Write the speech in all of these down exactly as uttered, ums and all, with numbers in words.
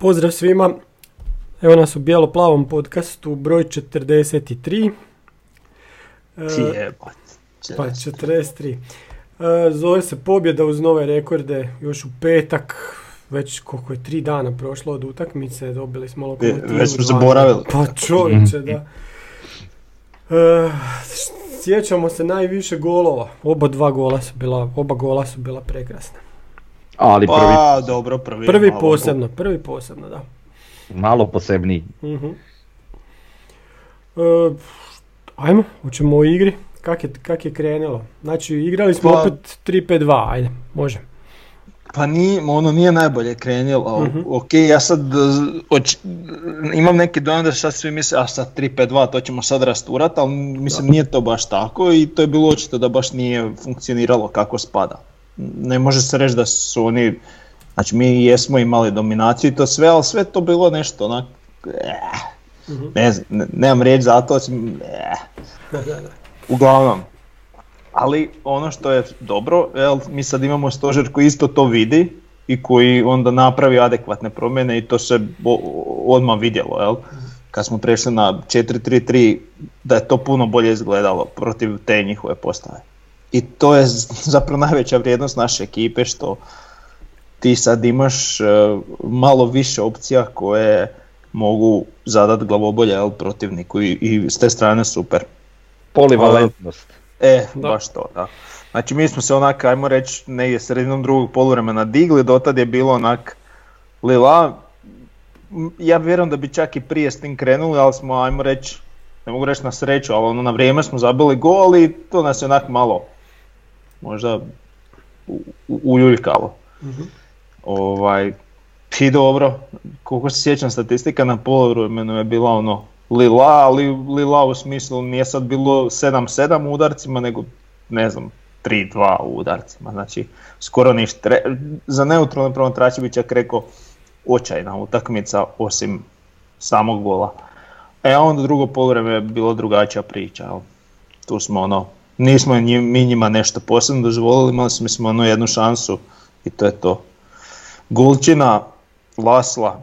Pozdrav svima, evo nas u bijelo-plavom podcastu, broj četrdeset tri. Cijepot. Pa četrdeset tri. Zove se pobjeda uz nove rekorde, još u petak, već koliko je tri dana prošlo od utakmice, dobili smo Lokomotivu. Već smo zaboravili. Pa čovječe, da. Sjećamo se najviše golova, oba dva gola su bila, oba gola su bila prekrasna. Ali prvi, pa, dobro, prvi, prvi posebno, po... prvi posebno, da. Malo posebniji. Uh-huh. E, ajmo, hoćemo o igri. Kak je, kak je krenilo? Znači, igrali smo pa, opet tri pet dva, ajde, može. Pa nije, ono nije najbolje krenilo. Uh-huh. Ok, ja sad oč, imam neki dojam da sad svi misle, a sad tri pet dva, to ćemo sad rasturati, ali mislim da. Nije to baš tako i to je bilo očito da baš nije funkcioniralo kako spada. Ne može se reći da su oni, znači mi jesmo imali dominaciju i to sve, ali sve to bilo nešto onak, eh, ne znam, ne, nemam riječ za to, eh, uglavnom. Ali ono što je dobro, jel, mi sad imamo stožer koji isto to vidi i koji onda napravi adekvatne promjene i to se odmah vidjelo, jel. Kad smo prešli na četiri tri tri, da je to puno bolje izgledalo protiv te njihove postave. I to je zapravo najveća vrijednost naše ekipe, što ti sad imaš malo više opcija koje mogu zadati glavobolje protivniku i, i s te strane super. Polivalentnost. E, da. Baš to, da. Znači mi smo se onak, ajmo reći, negdje sredinom drugog poluvremena digli, dotad je bilo onak lila. Ja vjerujem da bi čak i prije s tim krenuli, ali smo, ajmo reći, ne mogu reći na sreću, ali ono na vrijeme smo zabili gol i to nas je onak malo možda uljuljkalo. Mm-hmm. Ovaj, i dobro, koliko se sjećam statistika na poluvremenu je bila ono lila, ali lila u smislu nije sad bilo sedam sedam u udarcima, nego ne znam, tri dva u udarcima, znači skoro ništa. Re- za neutralno promatrače bi čak rekao očajna utakmica osim samog gola. E onda drugo poluvreme je bilo drugačija priča, tu smo ono, nismo njim, mi njima nešto posebno dozvolili, imali smo, smo ono jednu šansu i to je to. Gulčina, Lasla,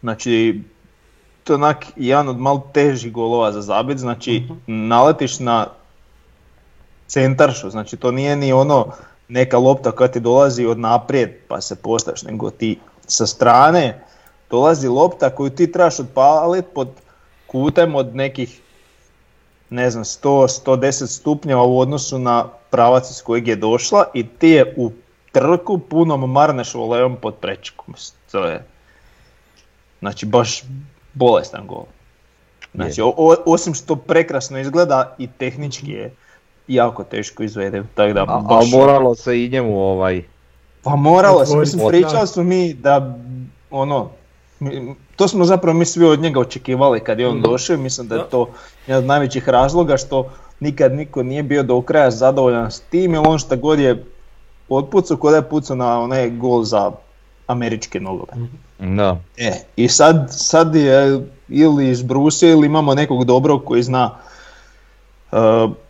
znači to je onak jedan od malo težih golova za zabit, znači mm-hmm. naletiš na centaršu, znači to nije ni ono neka lopta koja ti dolazi od naprijed pa se postaš, nego ti sa strane dolazi lopta koju ti trebaš odpaliti pod kutem od nekih, ne znam, sto do sto deset stupnjeva u odnosu na pravac iz kojeg je došla i ti je u trku punom marneš volejom pod prečkom. To je, znači, baš bolestan gol. Znači, o, osim što prekrasno izgleda i tehnički je jako teško izvediv. Tako da, a, baš, a moralo se i njemu ovaj... Pa moralo se, mislim, pričali smo mi da, ono... To smo zapravo mi svi od njega očekivali kad je on došao i mislim da je to jedan od najvećih razloga što nikad niko nije bio do kraja zadovoljan s tim, jer on šta god je otpucao, kod je pucao na onaj gol za američke nogomet. No. E, i sad, sad je ili izbrusio ili imamo nekog dobrog koji zna uh,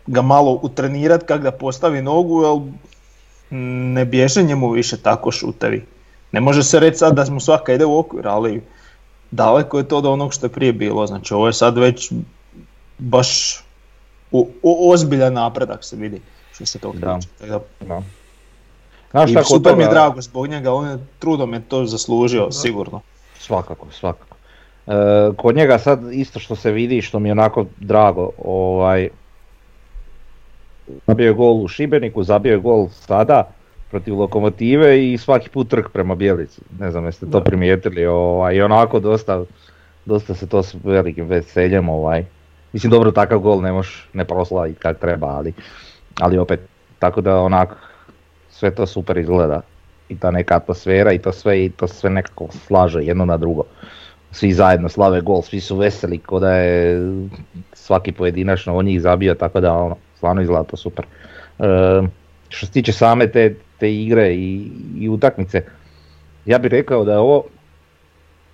ga malo utrenirati kako da postavi nogu, jer ne bježe njemu više tako šutevi. Ne može se reći sad da smo svaka ide u okvir, ali daleko je to od onog što je prije bilo. Znači ovo je sad već baš o, o, ozbiljan napredak se vidi što se to kreće. Da. Da. Znaš, i super toga... mi je drago zbog njega, on je trudom je to zaslužio, da. Sigurno. Svakako, svakako. E, kod njega sad isto što se vidi, što mi je onako drago, ovaj, zabio je gol u Šibeniku, zabio je gol sada protiv Lokomotive i svaki put trk prema Bjelici, ne znam jeste to primijetili, ovaj, i onako dosta, dosta se to s velikim veseljem, ovaj, mislim dobro takav gol ne moš ne proslaviti kak treba, ali, ali opet, tako da onak sve to super izgleda. I ta neka atmosfera i to sve, i to sve nekako slaže jedno na drugo. Svi zajedno slave gol, svi su veseli, ko da je svaki pojedinačno od njih zabio, tako da ono, stvarno izgleda to super. E, što se tiče same te, te igre i, i utakmice, ja bih rekao da je ovo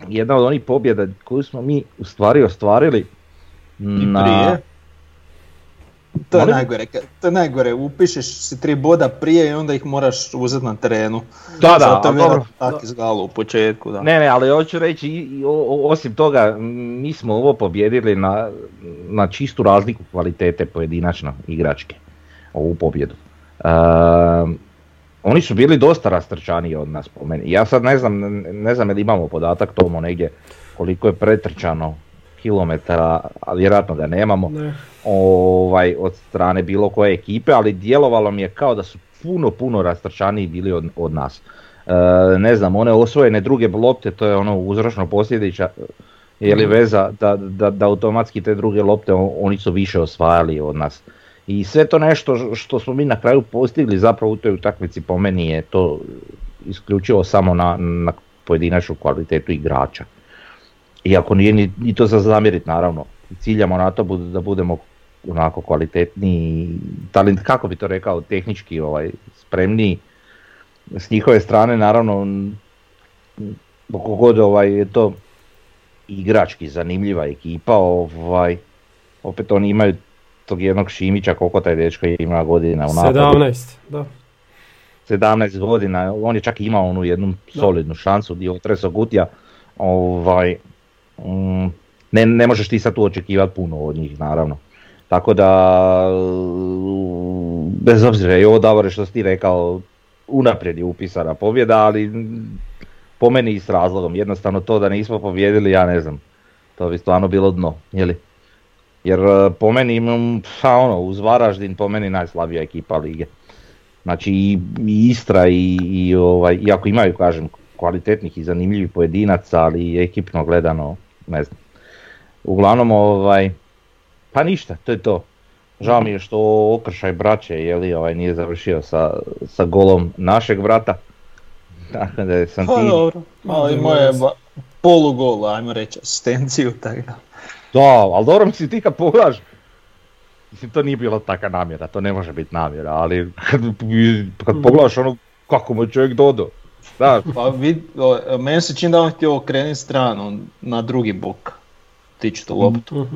jedna od onih pobjeda koju smo mi u stvari ostvarili na... prije. To je, najgore, to je najgore, upišeš si tri boda prije i onda ih moraš uzeti na terenu. Da, da. Zato je vjerojatno tako izgalo u početku. Da. Ne, ne, ali hoću reći, i, o, osim toga, mi smo ovo pobjedili na, na čistu razliku kvalitete pojedinačno igračke, ovu pobjedu. E, oni su bili dosta rastrčaniji od nas po meni. Ja sad ne znam, ne znam je li imamo podatak tomu negdje koliko je pretrčano kilometara, a vjerojatno ga nemamo, ne. ovaj, od strane bilo koje ekipe, ali djelovalo mi je kao da su puno, puno rastrčaniji bili od, od nas. E, ne znam, one osvojene druge lopte, to je ono uzročno posljediča, je li veza da, da, da automatski te druge lopte oni su više osvajali od nas. I sve to nešto što smo mi na kraju postigli zapravo u toj utakmici, po meni je to isključivo samo na, na pojedinačnu kvalitetu igrača. Iako nije ni, ni to za zamjeriti, naravno, ciljamo na to da budemo onako kvalitetniji, talent, kako bi to rekao, tehnički ovaj, spremniji. S njihove strane, naravno, koliko god ovaj, je to igrački zanimljiva ekipa, ovaj, opet oni imaju tog jednog Šimića, koliko taj dečko ima godina u napadu. sedamnaest, da. sedamnaest godina, on je čak imao onu jednu solidnu šansu gdje je otresao Gutija. Ovaj, ne, ne možeš ti sad tu očekivati puno od njih, naravno. Tako da, bez obzira i ovo, Davore, što si ti rekao, unaprijed je upisana pobjeda, ali po meni i s razlogom. Jednostavno to da nismo pobjedili, ja ne znam, to bi stvarno bilo dno, jeli? Jer po meni, pa ono, uz Varaždin po meni najslabija ekipa lige. Znači i, i Istra i, i ovaj, iako imaju, kažem, kvalitetnih i zanimljivih pojedinaca, ali ekipno gledano, ne znam. Uglavnom, ovaj, pa ništa, to je to. Žao mi je što Okršaj braće, jeli, ovaj, nije završio sa, sa golom našeg brata. Tako da je Santini. Pa dobro, ali moje ba, polugol, ajmo reći, asistenciju, tako da. Da, ali dobro, mislim, ti kad pogledaš, mislim, to nije bila taka namjera, to ne može biti namjera, ali kad, kad pogledaš ono kako mu čovjek dodao. Da, pa vid, meni se čini da on htio okrenuti stranu na drugi bok, tiče tu loptu.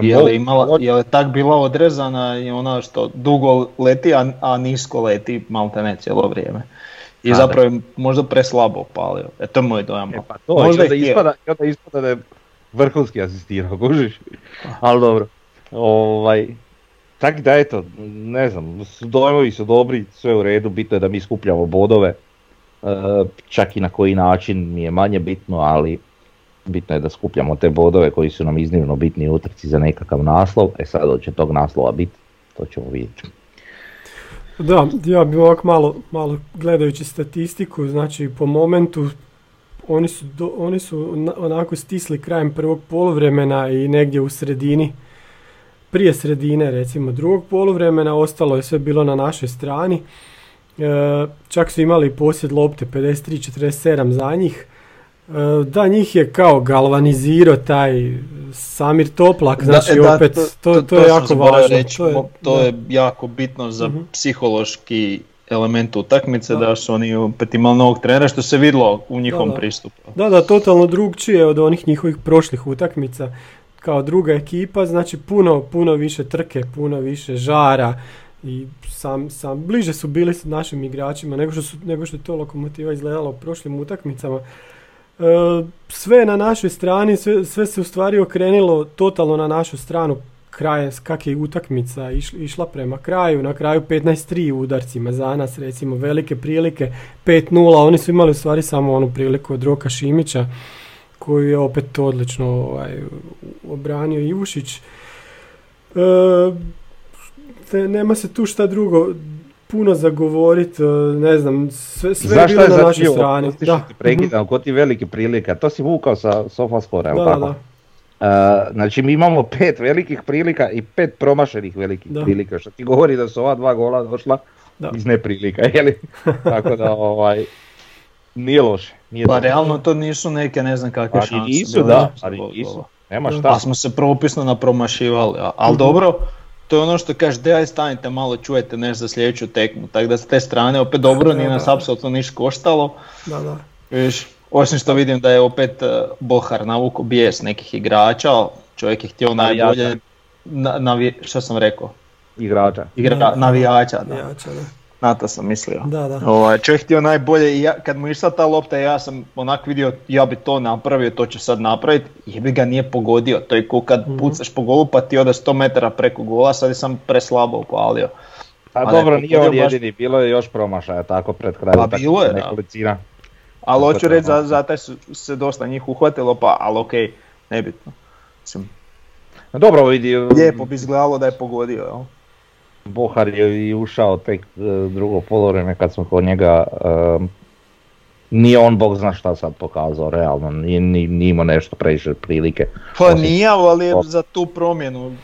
Je li, imala, je li tak bila odrezana i ona što dugo leti, a, a nisko leti malte ne cijelo vrijeme. I a, zapravo je možda preslabo palio, e to je moj dojam. E, pa to, možda je ispada, ispada da je vrhunski asistirao, kužiš, ali dobro. Ovaj, tak da eto, ne znam, dojmovi su dobri, sve u redu, bitno je da mi skupljamo bodove. Čak i na koji način mi je manje bitno, ali bitno je da skupljamo te bodove koji su nam iznimno bitni u utrci za nekakav naslov. E sad hoće tog naslova biti, to ćemo vidjeti. Da, ja bih ovako malo, malo gledajući statistiku, znači po momentu oni su, do, oni su onako stisli krajem prvog poluvremena i negdje u sredini, prije sredine recimo drugog poluvremena, ostalo je sve bilo na našoj strani. E, čak su imali posjed lopte pedeset tri četrdeset sedam za njih, e, da njih je kao galvanizirao taj Samir Toplak, znači da, opet da, to, to, to je jako važno, reći, to, je, to je jako bitno za uh-huh. psihološki element utakmice, da, da su oni opet imali novog trenera što se vidjelo u njihovom da, da. pristupu. Da, da, totalno drugčije od onih njihovih prošlih utakmica, kao druga ekipa, znači puno, puno više trke, puno više žara. I sam, sam bliže su bili s našim igračima nego što, su, nego što je to Lokomotiva izgledala u prošlim utakmicama. E, sve na našoj strani, sve, sve se u stvari okrenilo totalno na našu stranu. Kraje kak je utakmica iš, išla prema kraju, na kraju petnaest tri udarcima za nas, recimo velike prilike, pet nula, oni su imali u stvari samo onu priliku od Roka Šimića koju je opet odlično ovaj, obranio Jušić. E, Te, nema se tu šta drugo puno zagovoriti, ne znam, sve, sve je bilo je na našoj strani. Zašto ti pregidam, ko ti velike prilika, to si vukao sa Sofascore, je li tako? Da. Uh, znači mi imamo pet velikih prilika i pet promašenih velikih da. prilika, što ti govori da su ova dva gola došla da. Iz neprilika, jeli? Tako da, ovaj, nije loše. Nije pa dobro. Realno to nisu neke, ne znam kakve šanse. Ali nisu, da, ali nisu, nema šta. Pa smo se propisno napromašivali, ali mm-hmm. dobro, to je ono što kažeš, daj stanite malo, čujete nešto za sljedeću tekmu, tako da s te strane opet dobro, nije nas apsolutno ništa koštalo. Da, da. Viš, osim što vidim da je opet Bohar navuko bijes nekih igrača, čovjek je htio najbolje, na, navi, što sam rekao? Igrača. Igra, da. Navijača, da. Navijača, da. Na to sam mislio. Da, da. O, čovjek htio najbolje i ja, kad mu išla ta lopta, ja sam onak vidio, ja bi to napravio, to ću sad napraviti, jebi ga nije pogodio. To je ko kad mm-hmm. pucaš po golu pa ti ode sto metara preko gola, sad sam preslabo upalio. A, a dobro, nije on jedini, baš... bilo je još promašaja tako pred krajem. Pa bilo je, da. Ali hoću reći, za, za taj su se dosta njih uhvatilo, pa, ali okej, okay, nebitno. Mislim, dobro, vidi, lijepo bi izgledalo da je pogodio, jel? Bohar je i ušao tek drugo polovreme kad smo kod njega, um, nije on bog zna šta sad pokazao, realno, nije, nije imao nešto previše prilike. Pa nije, ali za tu promjenu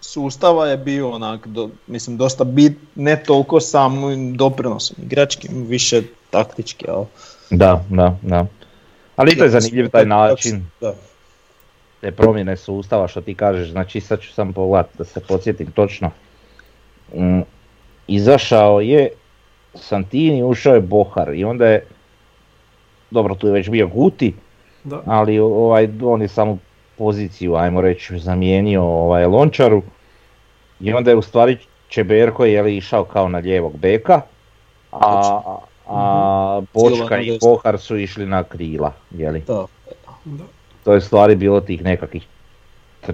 sustava je bio onak, do, mislim, dosta bit, ne toliko samim doprinosom igračkim, više taktički, jel? Da, da, da. Ali to je zanimljiv taj način. Da. Te promjene sustava što ti kažeš, znači sad ću sam pogledati da se podsjetim točno. Mm, izašao je Santini, ušao je Bohar i onda je, dobro tu je već bio Guti, da. Ali ovaj, on je samo poziciju, ajmo reći, zamijenio ovaj, Lončaru i onda je u stvari Čeberko je išao kao na lijevog beka, a, a Bočka i Bohar su išli na krila, jeli? Da. Da. To je stvari bilo tih nekakvih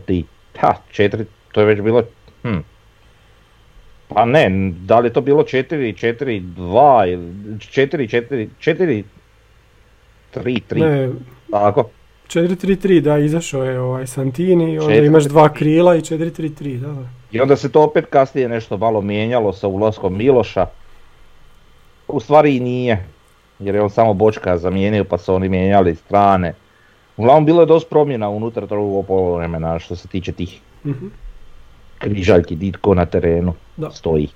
tri, ha, četiri, to je već bilo, hm, pa ne, da li je to bilo četiri, četiri, dva, četiri, četiri, četiri, tri, tri, ne, tako? Četiri, tri, tri, da, izašao je ovaj Santini, onda imaš dva krila i četiri, tri, tri, da. I onda se to opet kasnije nešto malo mijenjalo sa ulaskom Miloša, u stvari i nije, jer je on samo Bočka zamijenio pa su oni mijenjali strane. Uglavnom bilo je dosta promjena unutar drugog poluvremena što se tiče tih mm-hmm. križaljki, ditko na terenu da. Stoji.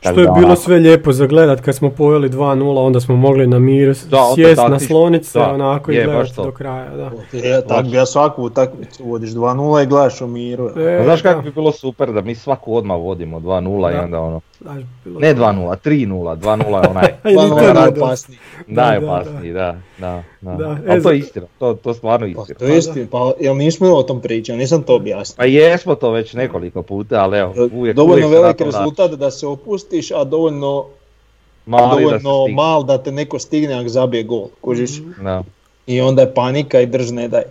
Što tak je da, bilo sve lijepo za gledat, kad smo poveli dva nula onda smo mogli na miru sjest, naslonit se onako je, i gledat do kraja. Da. E, tak bi ja svaku utakmicu vodiš dva nula i gledaš u miru. E, znaš kako bi bilo super da mi svaku odmah vodimo dva nula da. I onda ono, ne dva nula, tri nula, dva nula je onaj dva nula najopasniji. Najopasniji, da, da, da. da. da. E, to je istina, to, to stvarno je istina. Pa, to je istina, pa jel nismo o tom pričali, nisam to objasnio. Pa jesmo to već nekoliko puta, ali evo, uvijek. Dovoljno uvijek velik rezultat da se opusti, a dovoljno mal, a dovoljno da, mal da te neko stigne ako zabije gol, kužiš? No. I onda je panika i drž ne daj.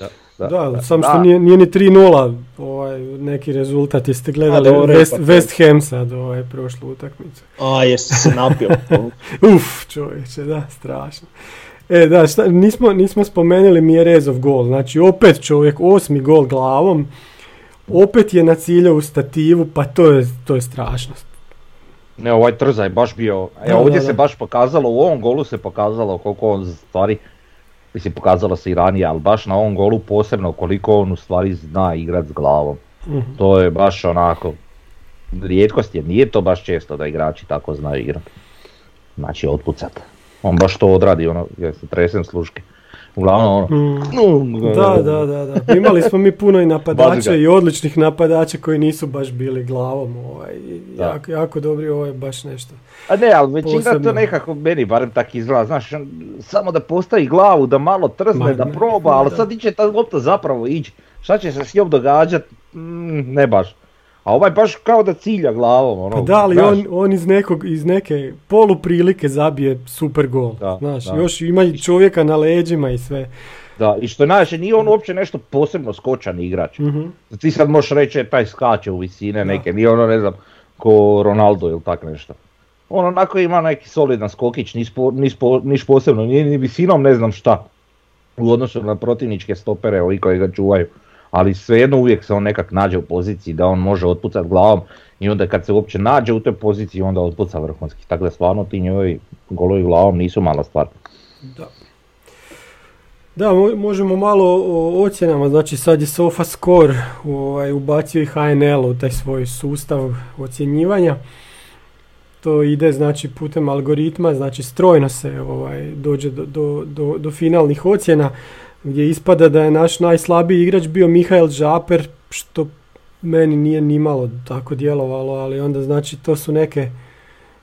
Da, da, da, da sam da. Što nije, nije ni tri nula ovaj, neki rezultat, jeste gledali a, dobro, West, pa, West Ham sad ovaj, prošlu utakmicu. A, jesi se napio. Uf, čovječe, da, strašno. E, da, šta, nismo, nismo spomenuli Mjerezov gol, znači opet čovjek, osmi gol glavom, opet je na cilju u stativu, pa to je, to je strašno. Ne, ovaj trzaj je baš bio, e, ovdje da, da. Se baš pokazalo, u ovom golu se pokazalo koliko on stvari, mislim pokazalo se i ranije, ali baš na ovom golu posebno koliko on u stvari zna igrat s glavom. Mm-hmm. To je baš onako, rijetkost je, nije to baš često da igrači tako znaju igrat. Znači otpucat, on baš to odradi, ono, ja se tresem sluške. Uglavnom ono. Mm. Da, da, da, da. Imali smo mi puno i napadača i odličnih napadača koji nisu baš bili glavom. Ovaj, jako, jako dobri, ovo ovaj, je baš nešto. A ne, ali većina to nekako meni barem tako izgleda. Znaš, samo da postavi glavu, da malo trzne, Ma, da proba, ne, ali da. Sad iće ta lopta zapravo ići. Šta će se s njom događati? Mm, ne baš. A ovaj baš kao da cilja glavom. Ono, pa da, ali on, on iz, nekog, iz neke poluprilike zabije super gol. Da, znaš, da. Još ima i čovjeka na leđima i sve. Da, i što najviše nije on uopće nešto posebno skočan igrač. Mm-hmm. Ti sad možeš reći taj skače u visine neke, da. Nije ono ne znam ko Ronaldo ili tak nešto. On onako ima neki solidan skokić, niš, po, niš, po, niš posebno, nije ni visinom ne znam šta. U odnosu na protivničke stopere ovi koji ga čuvaju. Ali svejedno uvijek se on nekak nađe u poziciji da on može otpucati glavom i onda kad se uopće nađe u toj poziciji onda otpuca vrhunski. Tako da stvarno ti njovi golovi glavom nisu mala stvar. Da, da možemo malo o ocjenama, znači sad je Sofascore ovaj, ubacio i H N L u taj svoj sustav ocjenjivanja. to ide znači putem algoritma, znači strojno se ovaj, dođe do, do, do, do finalnih ocjena, gdje ispada da je naš najslabiji igrač bio Mihael Žaper, što meni nije nimalo tako djelovalo, ali onda znači to su neke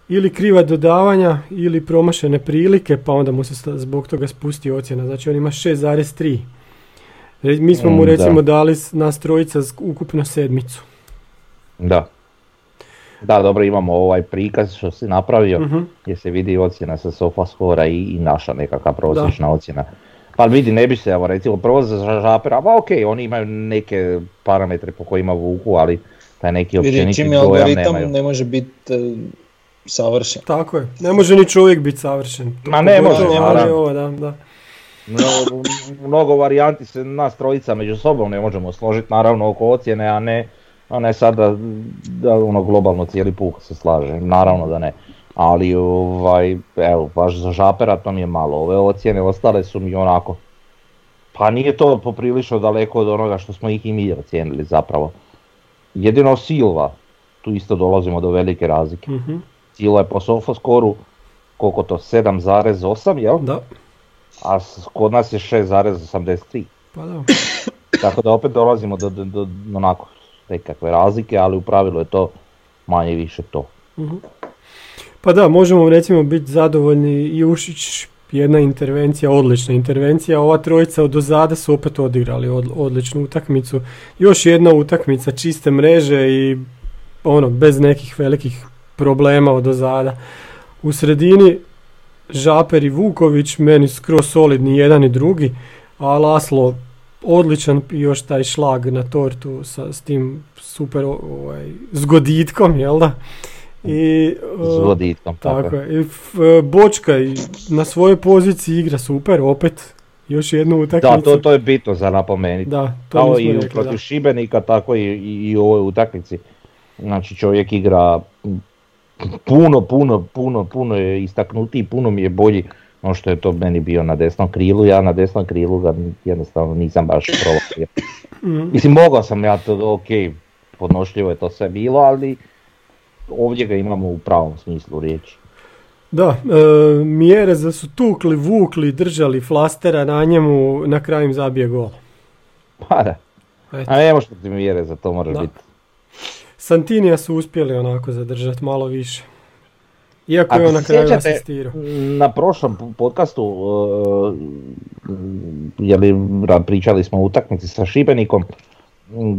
ili kriva dodavanja ili promašene prilike, pa onda mu se zbog toga spusti ocjena. Znači on ima šest zarez tri. Mi smo mu recimo da. dali nas trojica ukupno sedmicu. Da. Da, dobro, imamo ovaj prikaz što si napravio, uh-huh. gdje se vidi ocjena sa Sofascora i, i naša nekakva prosječna da. ocjena. Pa vidi, ne bi se, evo recimo, prvo za Žapera, pa okej, okay, oni imaju neke parametre po kojima vuku, ali taj neki općeniti dojam nemaju. Vidi, čim je algoritam ne može biti e, savršen. Tako je, ne može ni čovjek biti savršen. Ma ne može, ne može ovo, da, da. Mnogo, mnogo varijanti se nas trojica među sobom ne možemo složiti, naravno oko ocjene, a ne, a ne sad da, da ono globalno cijeli puk se slaže, naravno da ne. Ali ovaj, evo, baš za Žapera to mi je malo, ove ocjene ostale su mi onako, pa nije to poprilično daleko od onoga što smo ih i mi ocijenili zapravo. Jedino Silva, tu isto dolazimo do velike razlike. Mm-hmm. Silva je po Sofascoru, koliko to, sedam zarez osam, jel? Da. A kod nas je šest zarez osamdeset tri. Pa da. Tako da opet dolazimo do, do, do, do onako nekakve razlike, ali u pravilu je to manje više to. Mm-hmm. Pa da, možemo recimo biti zadovoljni. Jušić, jedna intervencija, odlična intervencija, ova trojica od dozada su opet odigrali od, odličnu utakmicu. Još jedna utakmica čiste mreže i ono, bez nekih velikih problema od dozada. U sredini Žaper i Vuković, meni skroz solidni jedan i drugi, a Laslo odličan i još taj šlag na tortu sa, s tim super ovaj, zgoditkom, jel da? I, Zvoditkom, tako je. I f, Bočka i na svojoj poziciji igra super, opet još jednu utakmicu. Da, to, to je bitno za napomenuti. Da, to kao i rekli, protiv da. Šibenika, tako i, i u ovoj utakmici. Znači čovjek igra puno, puno, puno, puno je istaknutiji, puno mi je bolji no što je to meni bio na desnom krilu. Ja na desnom krilu ga jednostavno nisam baš provodio. Mm. Mislim, mogao sam ja to, ok, podnošljivo je to sve bilo, ali ovdje ga imamo u pravom smislu riječi. Da, e, Mjereza su tukli, vukli, držali flastera na njemu, na kraju im zabije gol. Pa da, ajde. A ne možeš ti Mjereza, to moraš da. biti. Santinija su uspjeli onako zadržati malo više. Iako je on na kraju asistirao. Na prošlom podcastu uh, jeli, pričali smo o utakmici sa Šibenikom,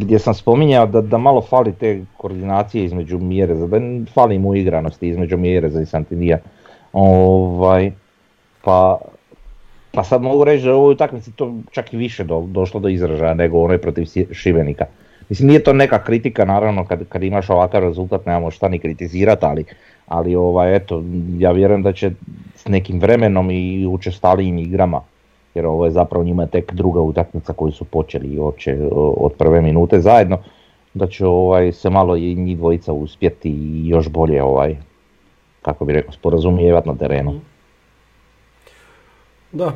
gdje sam spominjao da, da malo fali te koordinacije između Mjereza, da fali mu igranosti između Mjereza i Santinija. Ovaj, pa, pa sad mogu reći da u ovoj utakmici to čak i više do, došlo do izražaja nego onoj protiv Šibenika. Mislim, nije to neka kritika, naravno kad, kad imaš ovakav rezultat nemamo šta ni kritizirati, ali, ali ovaj, eto, ja vjerujem da će s nekim vremenom i učestalijim igrama, jer ovo je zapravo njima tek druga utakmica koju su počeli uopće od prve minute zajedno, da će ovaj, se malo i njih dvojica uspjeti i još bolje, ovaj, kako bi rekao, sporazumijevati na terenu. Da,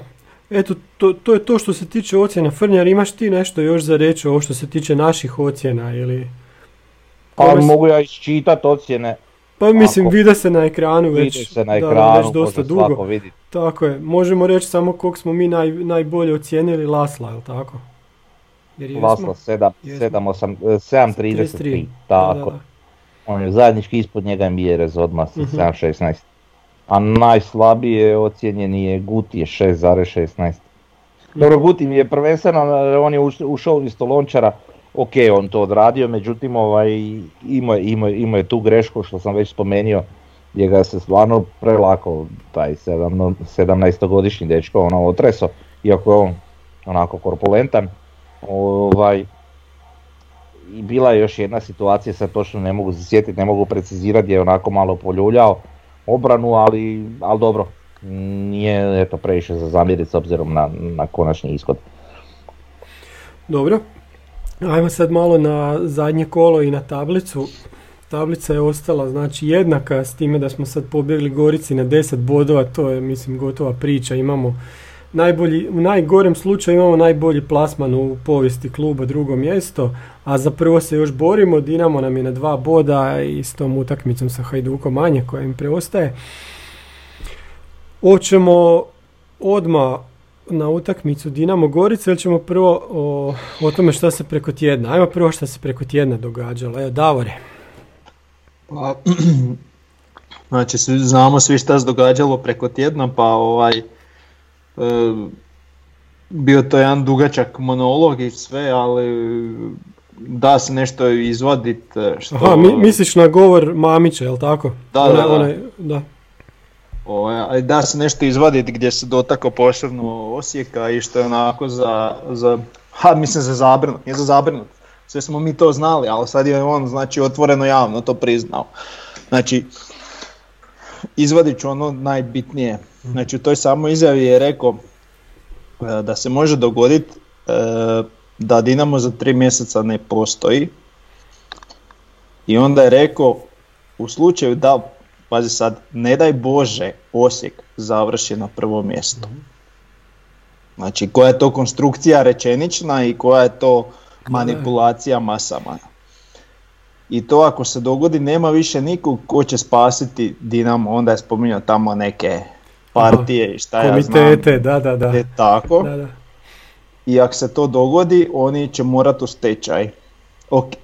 eto, to, to je to što se tiče ocjena. Frnjar, imaš ti nešto još za reći ovo što se tiče naših ocjena? Ili... Pa si... mogu ja iščitati ocjene. Pa mislim, ako, vide se na ekranu već, se na ekranu, da, već dosta dugo. Tako je, možemo reći samo koliko smo mi naj, najbolje ocijenili Lasla, je li tako? Jer Lasla sedam trideset tri, tako. Da, da. On je zajednički, ispod njega je Mjerez odmah sa uh-huh. sedam šesnaest. A najslabije ocijenjeni je Guti, je šest zarez šesnaest. Dobro, Guti mi je prvenstveno, on je ušao isto Lončara. Ok, on to odradio, međutim ovaj, imao ima, ima je tu grešku što sam već spomenuo, gdje ga se stvarno prelako taj sedamnaestogodišnji dečko ono otreso, iako je on onako korpulentan. Ovaj, i bila je još jedna situacija, sad točno ne mogu zasjetiti, ne mogu precizirati, gdje je onako malo poljuljao obranu, ali, ali dobro, nije eto previše za zamjeriti s obzirom na, na konačni ishod. Dobro. Ajmo sad malo na zadnje kolo i na tablicu. Tablica je ostala znači jednaka, s time da smo sad pobjegli Gorici na deset bodova, to je mislim gotova priča. Imamo najbolji, u najgorem slučaju imamo najbolji plasman u povijesti kluba, drugo mjesto, a za prvo se još borimo. Dinamo nam je na dva boda i s tom utakmicom sa Hajdukom manje koja im preostaje. Hoćemo odmah na utakmicu Dinamo Gorica ili ćemo prvo o, o tome što se preko tjedna, ajmo prvo što se preko tjedna događalo, evo Davore. Pa, znači znamo svi šta se događalo preko tjedna, pa ovaj e, bio to jedan dugačak monolog i sve, ali da se nešto izvadit. Što... Aha, mi, misliš na govor Mamića, jel tako? Da, ona, da, da. Ona, da. Ovaj, da se nešto izvaditi gdje se dotakao posebno Osijeka i što je onako za, za ha, mislim za zabrinut, nije za zabrinut, sve smo mi to znali, ali sad je on znači otvoreno javno to priznao. Znači, izvadit ću ono najbitnije, znači u toj samoj izjavi je rekao da se može dogoditi da Dinamo za tri mjeseca ne postoji i onda je rekao u slučaju da, pazi sad, ne daj Bože Osijek završi na prvo mjesto. Znači koja je to konstrukcija rečenična i koja je to manipulacija masama. I to ako se dogodi nema više nikog ko će spasiti Dinamo, onda je spominjao tamo neke partije i šta ja znam. Komitete, da, da, da. Je tako. Da, da. I ako se to dogodi oni će morati u stečaj. Okay.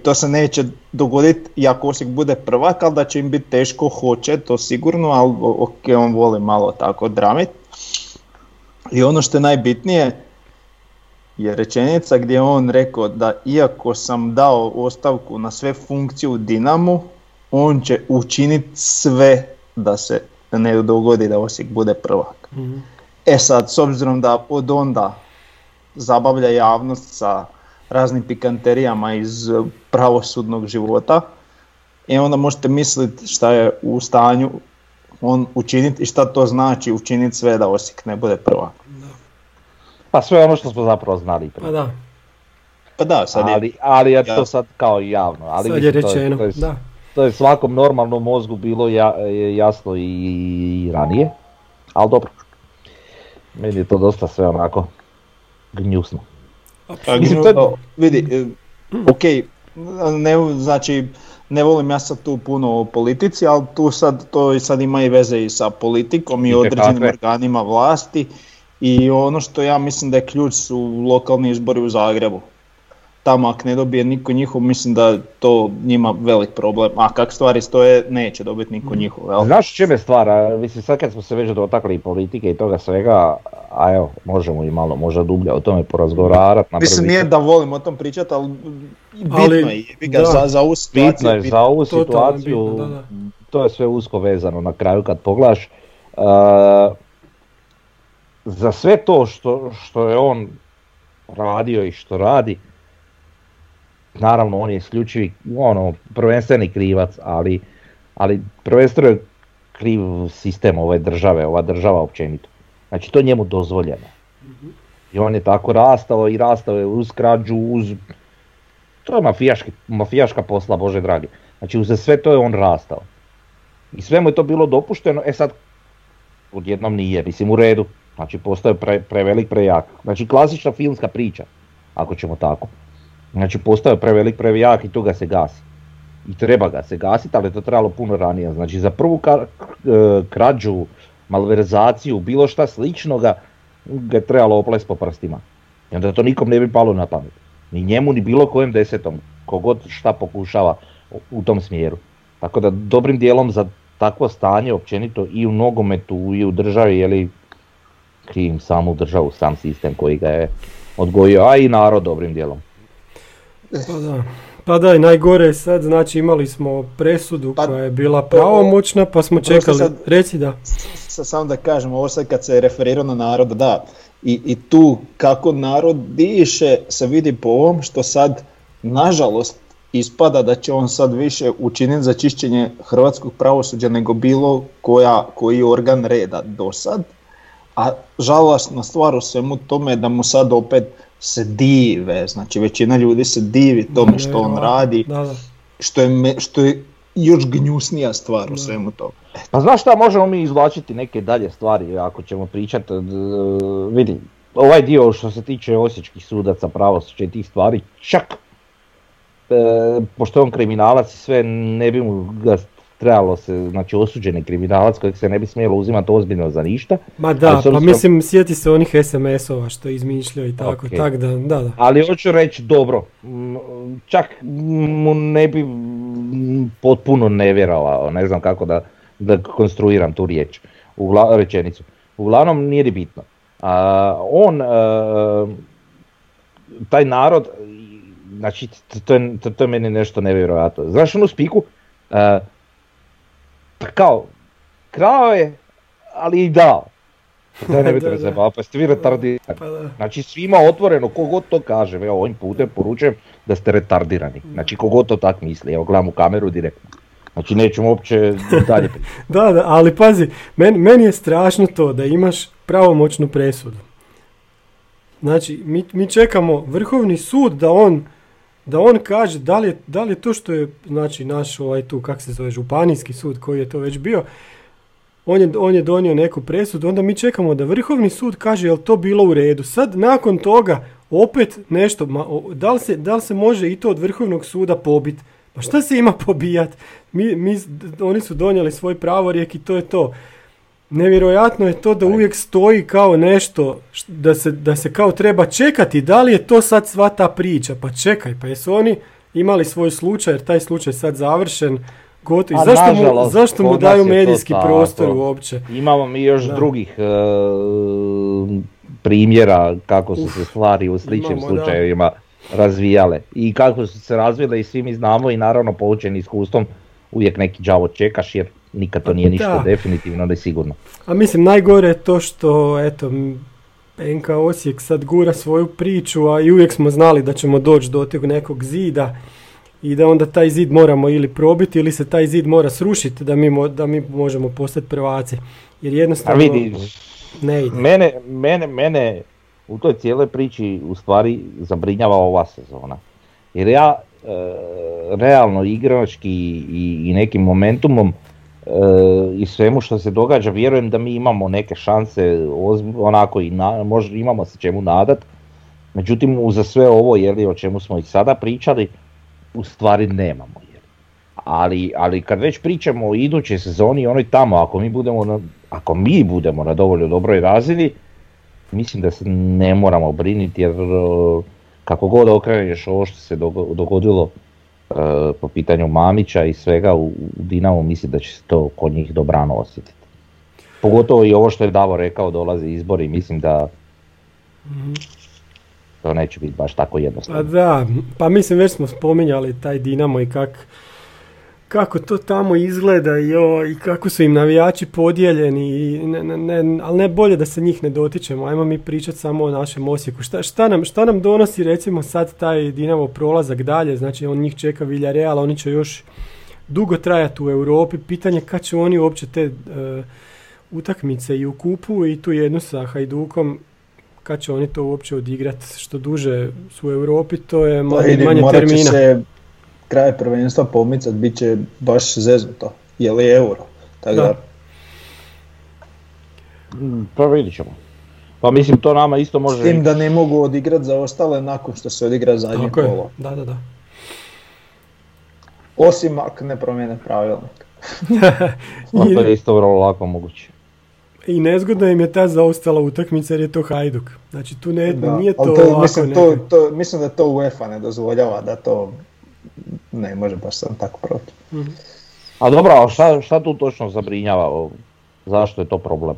Ok, to se neće dogoditi i ako Osijek bude prvak, ali da će im biti teško, hoće, to sigurno, ali ok, on voli malo tako dramit. I ono što je najbitnije je rečenica gdje je on rekao da iako sam dao ostavku na sve funkcije u Dinamu, on će učiniti sve da se ne dogodi da Osijek bude prvak. Mm-hmm. E sad, s obzirom da od onda zabavlja javnost sa raznim pikanterijama iz pravosudnog života i onda možete misliti šta je u stanju on učiniti i šta to znači učiniti sve da Osijek ne bude prvak. Pa sve ono što smo zapravo znali prije. Pa da. Pa da, sad je. Ali, ali je to sad kao javno. Ali sad je rečeno, to je, to je, da. To je svakom normalnom mozgu bilo ja, jasno i, i ranije, ali dobro. Meni je to dosta sve onako gnjusno. Mislim, je... o, vidi, ok, ne, znači ne volim ja sad tu puno o politici, ali tu sad, to sad ima i veze i sa politikom i određenim organima vlasti i ono što ja mislim da je ključ su lokalni izbori u Zagrebu. Tamo ako ne dobije niko njihov, mislim da to njima velik problem, a kak stvari stoje neće dobiti niko njihov. Jel? Znaš čime stvara, mislim sad kad smo se već dotakli politike i toga svega, a evo možemo i malo možda dublje o tome porazgovarati. Mislim nije da volim o tom pričati, ali bitno ali, je da, za, za ovu situaciju. Bitno je, bitno. Za ovu situaciju, bitno, da, da. To je sve usko vezano na kraju kad pogledaš. Uh, za sve to što, što je on radio i što radi, naravno on je isključivi ono, prvenstveni krivac, ali, ali prvenstveno je kriv sistem ove države, ova država općenito. Znači to njemu dozvoljeno. I on je tako rastao i rastao je uz krađu, uz... To je mafijaški, mafijaška posla, Bože dragi. Znači uz sve to je on rastao. I sve mu je to bilo dopušteno, e sad odjednom nije, mislim u redu. Znači postoje pre, prevelik, prejak. Znači klasična filmska priča, ako ćemo tako. Znači postao je prevelik, prejak i tu ga se gasi. I treba ga se gasiti, ali to trebalo puno ranije. Znači za prvu kar, krađu, malverzaciju, bilo šta sličnoga, ga je trebalo oplest po prstima. I onda to nikom ne bi palo na pamet. Ni njemu, ni bilo kojem desetom, kogod šta pokušava u tom smjeru. Tako da dobrim dijelom za takvo stanje općenito i u nogometu i u državi, jeli krivim samu državu, sam sistem koji ga je odgojio, a i narod dobrim dijelom. Pa da. Pa da, i najgore je sad, znači imali smo presudu pa, koja je bila pravomoćna, pa smo čekali, sad, reci da. Sad samo da kažem, ovo sad kad se referirao na narod, da, i, i tu kako narod diše se vidi po ovom što sad, nažalost, ispada da će on sad više učiniti za čišćenje hrvatskog pravosuđa nego bilo koja, koji organ reda do sad, a žalostna stvar u svemu tome da mu sad opet se dive, znači većina ljudi se divi tome što on radi, što je, što je još gnjusnija stvar u svemu tome. Pa znaš šta, možemo mi izvlačiti neke dalje stvari ako ćemo pričati, vidi, ovaj dio što se tiče osječkih sudaca, pravosuđa i tih stvari, čak, e, pošto je on kriminalac i sve, ne bi mu ga trebalo se, znači osuđeni kriminalac kojeg se ne bi smjelo uzimati ozbiljno za ništa. Ma da, pa sam... mislim, sjeti se onih es em es-ova što je izmišljao i tako, okay. tak da, da, da. Ali hoću reći, dobro, čak mu ne bi potpuno ne vjerovao, ne znam kako da, da konstruiram tu riječ, Ugla, rečenicu. Uglavnom nije ni bitno. A, on, a, taj narod, znači to je, to je meni nešto nevjerojatno. Znaš onu spiku? A, kao, krao je, ali i dao. Zdaj ne vidite se, pa ste vi retardirani. Pa znači svima otvoreno, kogod to kaže, evo ovim putem poručujem da ste retardirani. Znači kogod to tak misli, evo gledam u kameru direktno. Znači nećemo uopće dalje pričati. Da, da, ali pazi, meni, meni je strašno to da imaš pravomoćnu presudu. Znači mi, mi čekamo Vrhovni sud da on... da on kaže da li je, da li je to što je, znači, naš ovaj tu, kak se zove, županijski sud koji je to već bio, on je, on je donio neku presudu, onda mi čekamo da Vrhovni sud kaže je li to bilo u redu. Sad nakon toga opet nešto, ma, da, li se, da li se može i to od Vrhovnog suda pobit? Pa šta se ima pobijat? Mi, mi, oni su donijeli svoj pravorijek i to je to. Nevjerojatno je to da uvijek stoji kao nešto, da se, da se kao treba čekati, da li je to sad sva ta priča, pa čekaj, pa jesu oni imali svoj slučaj, jer taj slučaj sad završen, gotovo, zašto mu, zašto mu daju medijski ta, prostor to. Uopće? Imamo mi još da. drugih uh, primjera kako su Uf, se stvari u sličnim imamo, slučajevima da. razvijale i kako su se razvijale i svi mi znamo i naravno poučeni iskustvom uvijek neki đavo čekaš jer nikad to nije ništa da. definitivno, ali sigurno. A mislim, najgore je to što, eto, en ka Osijek sad gura svoju priču, a i uvijek smo znali da ćemo doći do tog nekog zida i da onda taj zid moramo ili probiti ili se taj zid mora srušiti da mi, mo, da mi možemo postati prvaci. Jer jednostavno vidi, ne ide. Mene, mene, mene u toj cijeloj priči u stvari zabrinjava ova sezona. Jer ja e, realno igrački i, i nekim momentumom i svemu što se događa, vjerujem da mi imamo neke šanse, onako i na, možda imamo se čemu nadat, međutim uza sve ovo jeli, o čemu smo i sada pričali, u stvari nemamo. Ali, ali kad već pričamo o idućoj sezoni, onoj tamo, ako mi budemo na, ako mi budemo na dovoljno dobroj razini, mislim da se ne moramo briniti, jer kako god okreneš ovo što se dogodilo po pitanju Mamića i svega u Dinamu, mislim da će se to kod njih dobrano osjetiti. Pogotovo i ovo što je Davo rekao, dolaze izbori, mislim da to neće biti baš tako jednostavno. Pa da, pa mislim već smo spominjali taj Dinamo i kak, kako to tamo izgleda jo, i kako su im navijači podijeljeni, i ne, ne, ne, ali ne bolje da se njih ne dotičemo, ajmo mi pričati samo o našem Osijeku. Šta, šta, nam, šta nam donosi recimo sad taj Dinamo prolazak dalje, znači on njih čeka Villarreal, oni će još dugo trajati u Europi, pitanje kad će oni uopće te uh, utakmice i u kupu i tu jednu sa Hajdukom, kad će oni to uopće odigrati, što duže su u Europi, to je malo manje termina. Se... Kraj prvenstva pomicat bit će baš zeznuto, je li euro, tako da. Pa vidit ćemo. Pa mislim to nama isto može... S tim reći. Da ne mogu odigrat za ostale nakon što se odigra zadnje tako kolo. Da, da, da. Osim ako ne promijene pravilnik. Pa to je isto vrlo lako moguće. I nezgodno im je ta zaostala utakmica jer je to Hajduk. Znači tu ne, da, nije to, to lako. Mislim, to, to, mislim da to UEFA ne dozvoljava da to... Ne, može baš sam tako protiv. Mm-hmm. A dobro, a šta, šta tu točno zabrinjava? Zašto je to problem?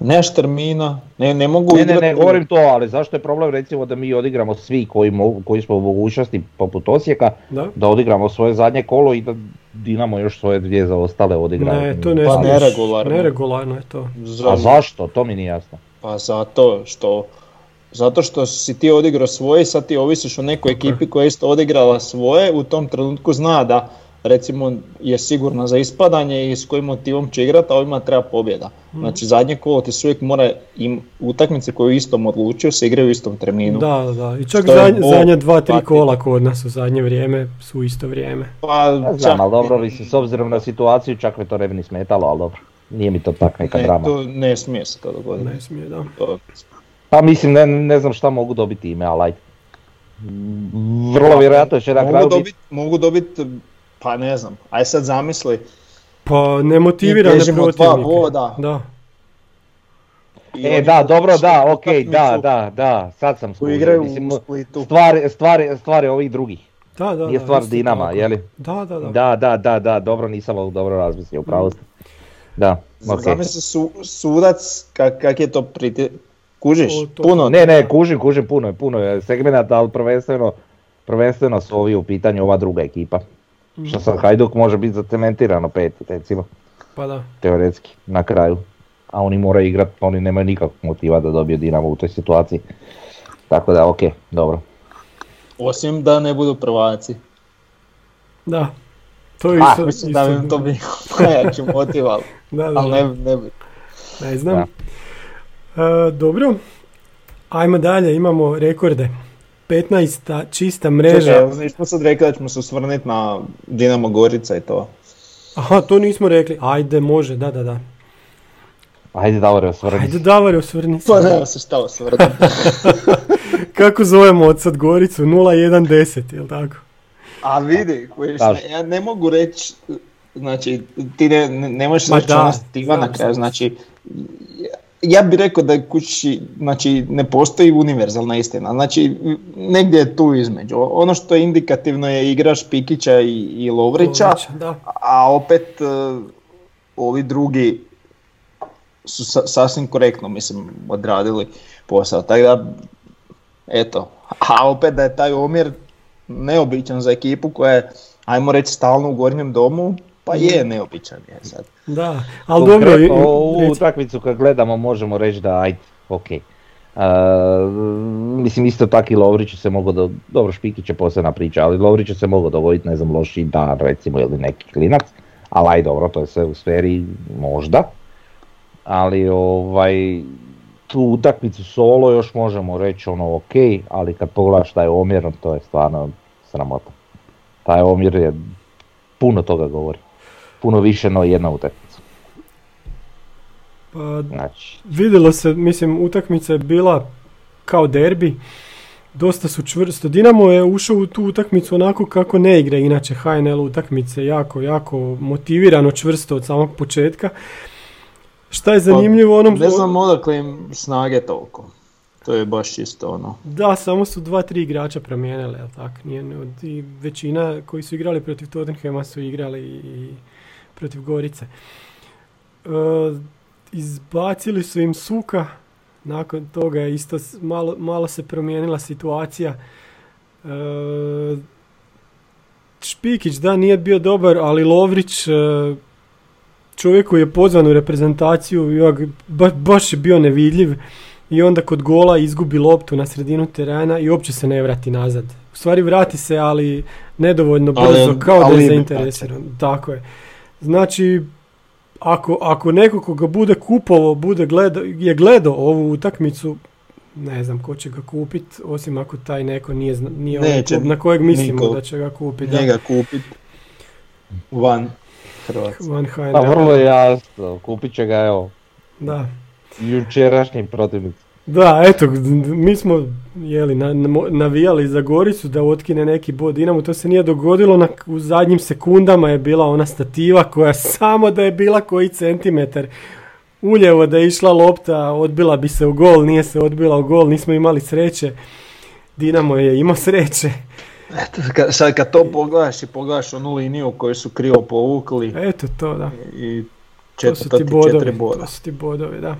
Neš termina, ne, ne mogu... Ne, ne, ne, govorim to, ali zašto je problem recimo da mi odigramo svi koji, mogu, koji smo u mogućnosti poput Osijeka, da? Da odigramo svoje zadnje kolo i da Dinamo još svoje dvije zaostale odigramo. Ne, to ne pa neregularno. Neregularno je to. Zavrano. A zašto? To mi nije jasno. Pa zato što... Zato što si ti odigrao svoje i sad ti ovisiš o nekoj ekipi koja je isto odigrala svoje, u tom trenutku zna da recimo je sigurna za ispadanje i s kojim motivom će igrati, a ovima treba pobjeda. Mm-hmm. Znači zadnje kolo ti se uvijek mora im utakmice koju istom odlučio se igraju u istom terminu. Da, da, i čak zadnje, bo... zadnja dva, tri kola kod nas u zadnje vrijeme su isto vrijeme. Pa, ja znam, čak... ali dobro, mislim, s obzirom na situaciju čak mi to ne bi ni smetalo, ali dobro, nije mi to tak neka ne, drama. To ne smije se to dogoditi. Ne smije, da. To... Pa mislim, ne, ne znam šta mogu dobiti ime, ali vrlo vjerojatno će na kraju biti... Mogu dobiti... Pa ne znam, aj sad zamisli. Pa ne motivira ne protivnike. Da. E da, dobro, da, okej, okay, da, da, da, sad sam skužio. Stvari, stvari, stvari ovih drugih. Da, da, nije stvar da, Dinama, tako. Jeli? Da, da, da. Da, da, da, da, dobro, nisam ovo dobro razmislio, upravo ste. Da, okej. Okay. Zamisli su, sudac, kak, kak je to priti... Kužiš? To... Puno, ne, ne, kužim, kužim, puno je, puno je segmenata, ali prvenstveno, prvenstveno su ovi u pitanju ova druga ekipa. Što sad Hajduk može biti zacementirano peti, recimo, pa da. Teoretski, na kraju. A oni moraju igrati, oni nemaju nikakvog motiva da dobiju Dinamo u toj situaciji. Tako da, okej, okay, dobro. Osim da ne budu prvaci. Da. To je isto. A, mislim isto da bi to bio najjači motiv, ali ne, ne bi. Ne znam. Uh, dobro, ajmo dalje, imamo rekorde. petnaesta čista mreža. Čekaj, nismo sad rekli da ćemo se osvrniti na Dinamo Gorica i to. Aha, to nismo rekli. Ajde, može, da, da, da. Ajde, Davore, osvrni. Ajde, Davore, osvrni. Pa nema se šta osvrni. Kako zovemo od sad Goricu? nula jedan deset, je li tako? A vidi, kojiš, ja ne mogu reći, znači, ti ne, ne možeš reći ona stiva na kraju, znači... Ja bih rekao da kući, znači, ne postoji univerzalna istina, znači negdje je tu između. Ono što je indikativno je igra Špikića i, i Lovrića, Lovrića a opet uh, ovi drugi su sa, sasvim korektno, mislim, odradili posao. Tako da, eto, a opet da je taj omjer neobičan za ekipu koja je, ajmo reći, stalno u gornjem domu. Pa je neobičan je sad. Da, ali dobro... Ovu utakmicu kad gledamo možemo reći da ajde, okej. Okay. Uh, mislim isto tako i Lovriću se mogao, do... dobro Špikić je posebna priča, ali Lovriću se mogao dogoditi, ne znam, loši dan recimo ili neki klinac. Ali aj dobro, to je sve u sferi možda. Ali ovaj, tu utakmicu solo još možemo reći ono okej, okay, ali kad pogledaš taj omjer, to je stvarno sramota. Taj omjer je puno toga govori. Puno više no jedna utakmica. Pa, znači. Vidjelo se, mislim, utakmica je bila kao derbi. Dosta su čvrsto. Dinamo je ušao u tu utakmicu onako kako ne igra. Inače, H N L utakmice jako, jako motivirano, čvrsto od samog početka. Šta je zanimljivo pa, onom... Ne znam odakle im snage toliko. To je baš čisto ono. Da, samo su dva, tri igrača promijenili. Tak? Nije, i većina koji su igrali protiv Tottenhama su igrali i... protiv Gorice. E, izbacili su im Suka, nakon toga je isto malo, malo se promijenila situacija. E, Špikić, da, nije bio dobar, ali Lovrić, e, čovjek koji je pozvan u reprezentaciju, ba, baš je bio nevidljiv i onda kod gola izgubi loptu na sredinu terena i uopće se ne vrati nazad. U stvari vrati se, ali nedovoljno brzo, ali, kao ali da je zainteresiran. Tako je. Znači, ako, ako neko koga bude kupovao, bude gledao, je gledao ovu utakmicu, ne znam ko će ga kupiti, osim ako taj neko nije, nije ovaj klub na kojeg mislimo niko, da će ga kupiti. Njega kupiti van Hrvatske. Van H N L. Pa vrlo jasno, kupit će ga evo, da. Jučerašnji protivnik. Da, eto, mi smo jeli, na, navijali za Goricu da otkine neki bod Dinamo, to se nije dogodilo, na, u zadnjim sekundama je bila ona stativa koja samo da je bila koji centimetar uljevo da je išla lopta, odbila bi se u gol, nije se odbila u gol, nismo imali sreće, Dinamo je imao sreće. Eto, kad, sad kad to pogledaš i pogledaš onu liniju koju su krivo povukli, eto to da, i četiri, to su ti bodovi, boda. To su ti bodovi, da.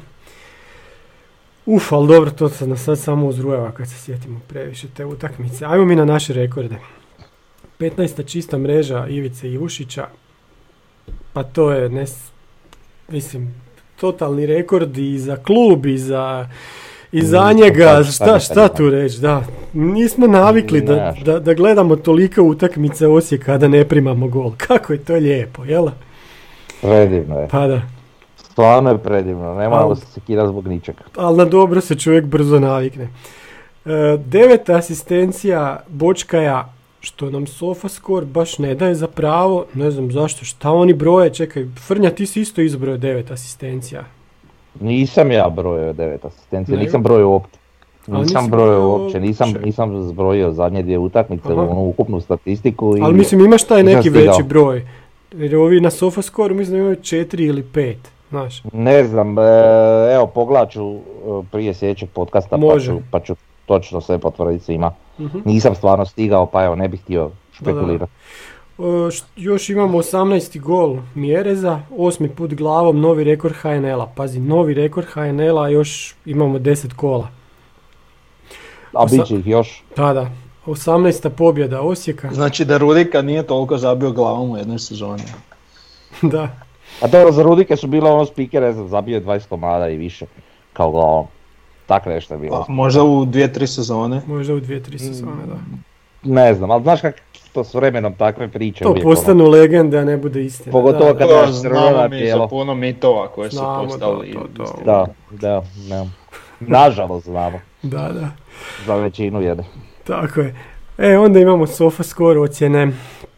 Uf, ali dobro, to sad nas sad samo uzrujava kad se sjetimo previše te utakmice. Ajmo mi na naše rekorde. petnaesta čista mreža Ivice Ivušića. Pa to je, ne, mislim, totalni rekord i za klub i za I za njega, šta, šta tu reći, da. Nismo navikli da, da, da gledamo toliko utakmice Osijeka da ne primamo gol. Kako je to lijepo, jel? Predivno je. Pa da. Stvarno je predivno, nemamo se sekirati zbog ničega. Ali na dobro se čovjek brzo navikne. E, deveta asistencija Bočkaja, što nam Sofascore baš ne daje za pravo. Ne znam zašto, šta oni broje, čekaj, Frnja, ti si isto izbrojao devet asistencija. Nisam ja brojio devet asistencija, nisam brojio uopće. Nisam brojio uopće, nisam, nisam zbrojio zadnje dvije utakmice u onu ukupnu statistiku. I ali mislim imaš taj neki veći stigao broj, jer ovi na Sofascore mislim imaju četiri ili pet. Znaš. Ne znam, e, evo poglaču prije sljedećeg podcasta pa ću, pa ću točno sve potvrditi svima. Uh-huh. Nisam stvarno stigao pa evo ne bih htio špekulirati. E, š, još imamo osamnaesti gol Mjereza, osmi put glavom, novi rekord H N L-a. Pazi, novi rekord H N L-a, još imamo deset kola. A Osa- bit će ih još. Da, da. osamnaesta pobjeda Osijeka. Znači da Rudika nije toliko zabio glavom u jednoj sezoni. Da. A to za Rudike su bila ono spiker, ne znam, zabio je dvadeset komada i više, kao glavom. Tako nešto je bilo. A, možda u dvije tri sezone. Možda u dvije tri sezone, da. Ne znam, ali znaš kako to s vremenom takve priče. To postanu ono legende, a ne bude istina. Pogotovo da, kada je srvana tijelo. Za puno mitova koje znamo, su postali to, to, to. Da, da, da. Nažalost znamo. Da, da. Za većinu jede. Tako je. E, onda imamo Sofascore ocjene.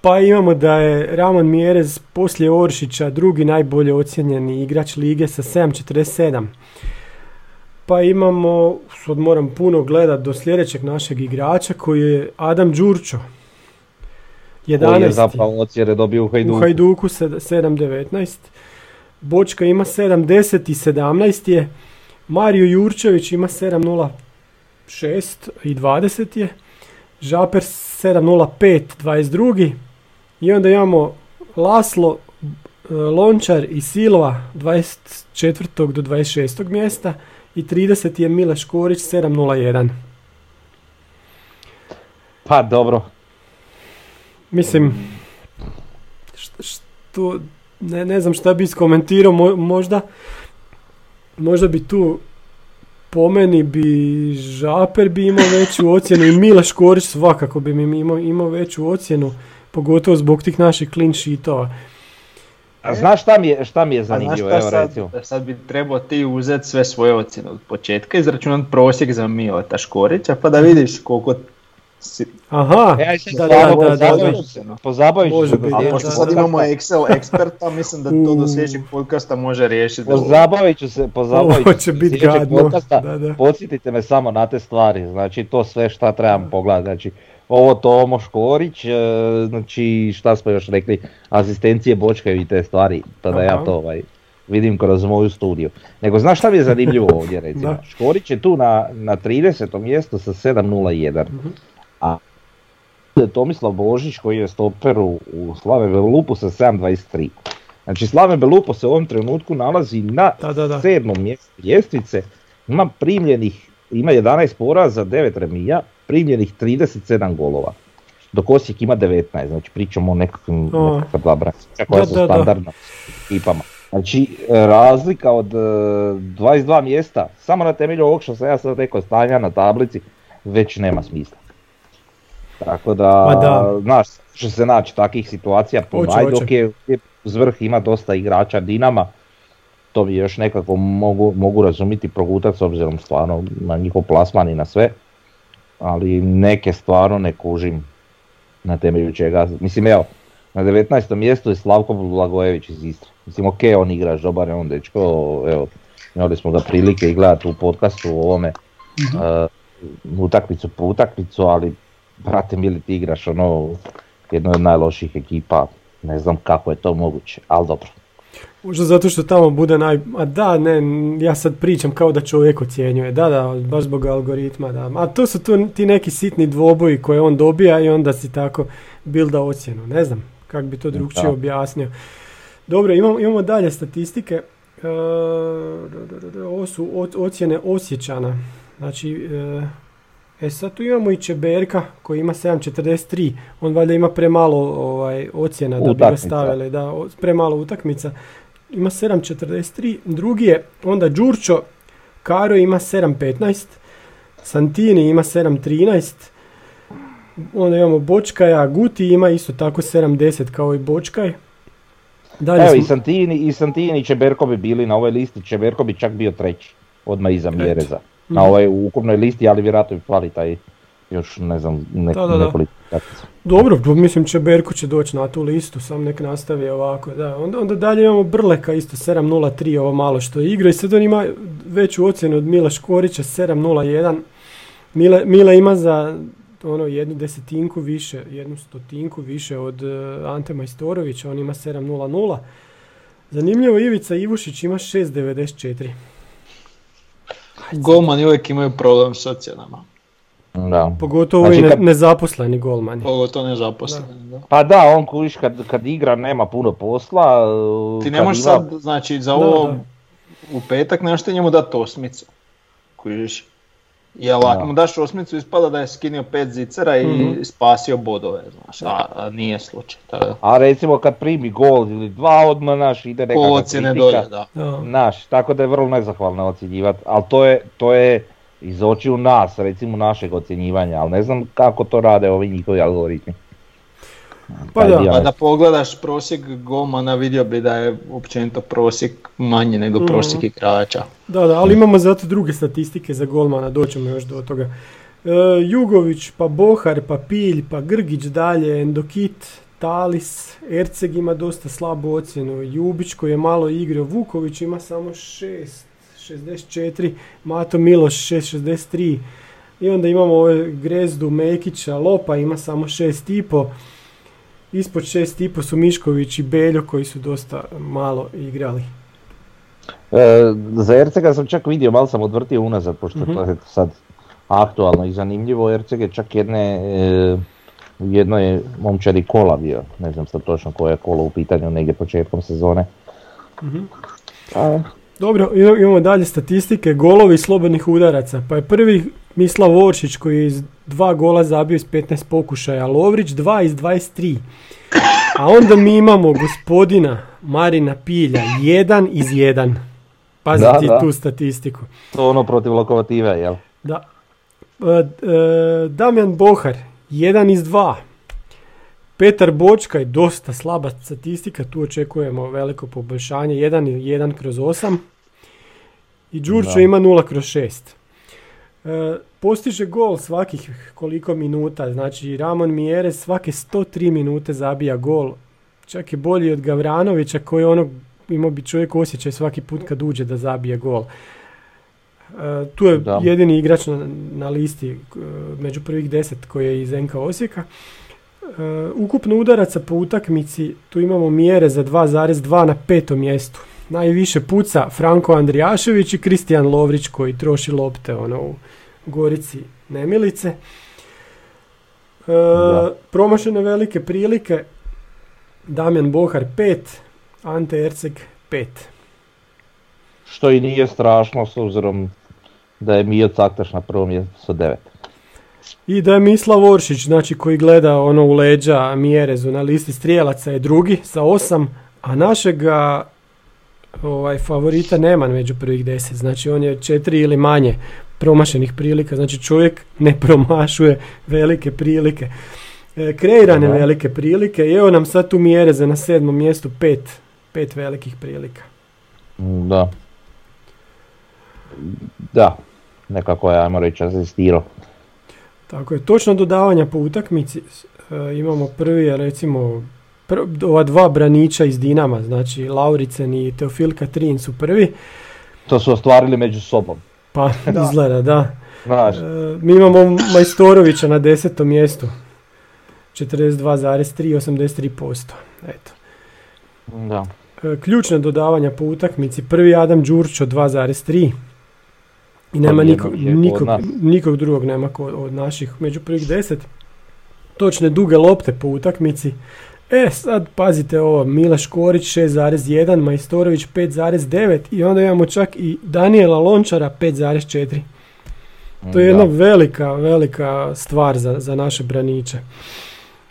Pa imamo da je Ramon Mjerez poslije Oršića drugi najbolje ocijenjeni igrač lige sa sedam zarez četrdeset sedam. Pa imamo, sad moram puno gledati do sljedećeg našeg igrača koji je Adam Đurčo. jedanaesti. Koji je zapravo ocjene dobio u Hajduku. U Hajduku sedam zarez devetnaest. Bočka ima sedam zarez deset i sedamnaesti je. Mario Jurčević ima sedam zarez šest i dvadeset je. Žaper sedam zarez pet, dvadeset drugi. I onda imamo Laslo, Lončar i Silva dvadeset četvrtog do dvadeset šestog mjesta i trideseti je Mile Škorić sedam zarez jedan. Pa dobro. Mislim, što, što ne, ne znam šta bi iskomentirao, mo, možda možda bi tu po meni bi Žaper bi imao veću ocjenu i Mile Škorić svakako bi mi imao, imao veću ocjenu, pogotovo zbog tih naših clean sheetova. A znaš šta mi je, šta mi je zanimljivo? Evo, sad, recimo. Sad bi trebao ti uzeti sve svoje ocjene od početka i izračunati prosjek za Mileta Škorića pa da vidiš koliko si... Aha, e, da, da, da, da, da. Pozabavit ću se. A pošto sad imamo Excel eksperta, mislim da to do sljedećeg podcasta može riješiti. Pozabavit ću se, pozabavit ću se sljedećeg podcasta. Da, da. Podsjetite me samo na te stvari, znači to sve šta trebam pogledati. Znači, ovo Tomo Škorić, znači šta smo još rekli, asistencije Bočka i te stvari, tada aha, ja to ovaj, vidim kroz moju studiju. Nego znaš šta mi je zanimljivo ovdje recimo? Škorić je tu na, na tridesetom mjestu sa sedam zarez jedan. Mm-hmm. A Tomislav Božić koji je stoper u Slaven Belupu sa sedam zarez dvadeset tri. Znači Slaven Belupo se u ovom trenutku nalazi na da, da, da. sedmom mjestu ljestvice, ima primljenih, ima jedanaest poraza, devet remija, primljenih trideset sedam golova. Dok Osijek ima devetnaest, znači pričamo o nekakvim oh. branjima koja su standardna ekipama. Znači razlika od dvadeset dva mjesta, samo na temelju ovog što sam ja sad rekao stanja na tablici, već nema smisla. Tako da, da. Znaš, što se naći takvih situacija, pomaj dok je uz vrh ima dosta igrača Dinama, to bi još nekako mogu, mogu razumjeti progutati s obzirom stvarno na njihov plasman i na sve, ali neke stvarno ne kužim na temelju čega. Mislim evo, na devetnaestom mjestu je Slavko Blagojević iz Istre. Mislim ok, on igraš, dobar je on dečko, evo, imali smo ga prilike i gledati u podcastu u ovome uh-huh. uh, utakmicu po utakmicu, ali brate mili ti igraš ono jedno od najloših ekipa, ne znam kako je to moguće, ali dobro. Možda zato što tamo bude naj... A da, ne, ja sad pričam kao da čovjek ocjenjuje, da, da, baš zbog algoritma, da. A to su tu ti neki sitni dvoboji koje on dobija i onda si tako bilda ocjenu, ne znam kako bi to drugčije objasnio. Dobro, imamo, imamo dalje statistike, e, ovo su o, ocjene Osječana, znači... E, E sad tu imamo i Čeberka koji ima sedam zarez četrdeset tri, on valjda ima premalo ovaj, ocjena da utakmica. Bi ga stavili, da, premalo utakmica, ima sedam zarez četrdeset tri, drugi je onda Đurčo Karo ima sedam petnaest, Santini ima sedam trinaest, onda imamo Bočkaja, Guti ima isto tako sedam deset kao i Bočkaj. Dalje evo smo... i Santini i Santini Čeberko bi bili na ovoj listi, Čeberko bi čak bio treći, odmah iza Mjereza. Na ovoj ukupnoj listi, ali vjerojatno bi fali taj još ne znam nek, da, da, da. nekoliko. Dobro, mislim Čeberko će doći na tu listu, sam nek nastavi ovako. Da. Onda, onda dalje imamo Brleka isto sedam nula tri, ovo malo što igra i sad on ima veću ocjenu od Mile Škorića sedam nula jedan. Mile, Mile ima za ono jednu desetinku više, jednu stotinku više od uh, Ante Majstorovića, on ima sedam nula nula. Zanimljivo, Ivica Ivušić ima šest devedeset četiri. Golmani uvijek imaju problem s ocjenama. Da. Pogotovo znači, i ne, kad... nezaposleni golmani. Pogotovo nezaposleni, da. da. Pa da, on kuviš kad, kad igra nema puno posla. Ti ne možeš ima... sad, znači za ovo da, da. u petak nemaš ti njemu dati osmicu. Kuviš. Jel, ako mu daš osmicu ispada da je skinio pet zicera i mm-hmm. spasio bodove, znaš, a, a nije slučaj. Tada. A recimo kad primi gol ili dva odmah, naš, ide nekakva ocjene dolje, da. Naš, tako da je vrlo nezahvalno ocjenjivati, ali to je, to je iz očiju nas, recimo našeg ocjenjivanja, ali ne znam kako to rade ovi njihovi algoritmi. Pa da. Pa da pogledaš prosjek golmana vidio bi da je općenito prosjek manji nego mm-hmm. prosjek igrača. Da, da, ali imamo zato druge statistike za golmana, doćemo još do toga. E, Jugović, pa Bohar, pa Pilj, pa Grgić dalje, Endokit, Talis, Erceg ima dosta slabu ocjenu, Ljubić koji je malo igrao, Vuković ima samo šest šezdeset četiri, Mato Miloš šest šezdeset tri i onda imamo ove Grezdu, Mekića, Lopa ima samo šest i pol. Ispod šest i po su Mišković i Beljo koji su dosta malo igrali. E, za Ercega sam čak vidio, malo sam odvrtio unazad, pošto mm-hmm. to je sad aktualno i zanimljivo. Erceg je čak jedne, e, jedno je momčari kola bio, ne znam sad točno koje je kolo u pitanju, negdje početkom sezone. Mm-hmm. A, dobro, imamo dalje statistike, golovi slobodnih udaraca, pa je prvi Mislav Oršić koji je iz dva gola zabio iz petnaest pokušaja, Lovrić dva iz dvadeset tri, a onda mi imamo gospodina Marina Pilja jedan iz jedan, paziti da, da. tu statistiku. To ono protiv Lokomotive, jel? Da. E, e, Damjan Bohar jedan iz dva, Petar Bočka je dosta slaba statistika, tu očekujemo veliko poboljšanje, jedan jedan kroz osam i Đurčo ima nula kroz šest. E, postiže gol svakih koliko minuta, znači Ramon Mjerez svake sto tri minute zabija gol, čak je bolji od Gavranovića koji ono imao bi čovjek osjećaj svaki put kad uđe da zabije gol. E, tu je da. jedini igrač na, na listi među prvih deset koji je iz en ka Osijeka. Uh, ukupno udaraca po utakmici, tu imamo Mjere za dva zarez dva na petom mjestu. Najviše puca Franko Andrijašević i Kristijan Lovrić koji troši lopte ono, u Gorici nemilice. Uh, promašene velike prilike, Damjan Bohar pet, Ante Erceg pet. Što i nije strašno s obzirom da je Mijo Caktaš na prvom mjestu sa devet. I da je Mislav Oršić, znači koji gleda ono u leđa Mjerezu na listi strijelaca je drugi sa osam, a našega ovaj, favorita nema među prvih deset, znači on je četiri ili manje promašenih prilika, znači čovjek ne promašuje velike prilike, e, kreirane Aha. velike prilike i evo nam sad tu Mjereza na sedmom mjestu pet, pet velikih prilika. Da, da, nekako je, ajmo reći, asistirao. Tako je, točno dodavanja po utakmici, e, imamo prvi, recimo, prv, ova dva braniča iz Dinama, znači Lauricen i Teofil Katrin su prvi. To su ostvarili među sobom. Pa, da. izgleda, da. E, mi imamo Majstorovića na desetom mjestu, četrdeset dva zarez tri, osamdeset tri posto. Eto. Da. E, ključne dodavanja po utakmici, prvi Adam Đurčo dva zarez tri. I nema nikog, nikog, nikog drugog nema od naših među prvih deset. Točne duge lopte po utakmici. E sad pazite ovo, Mile Škorić šest zarez jedan, Majstorović pet zarez devet i onda imamo čak i Daniela Lončara pet zarez četiri. To je jedna da. velika, velika stvar za, za naše braniče.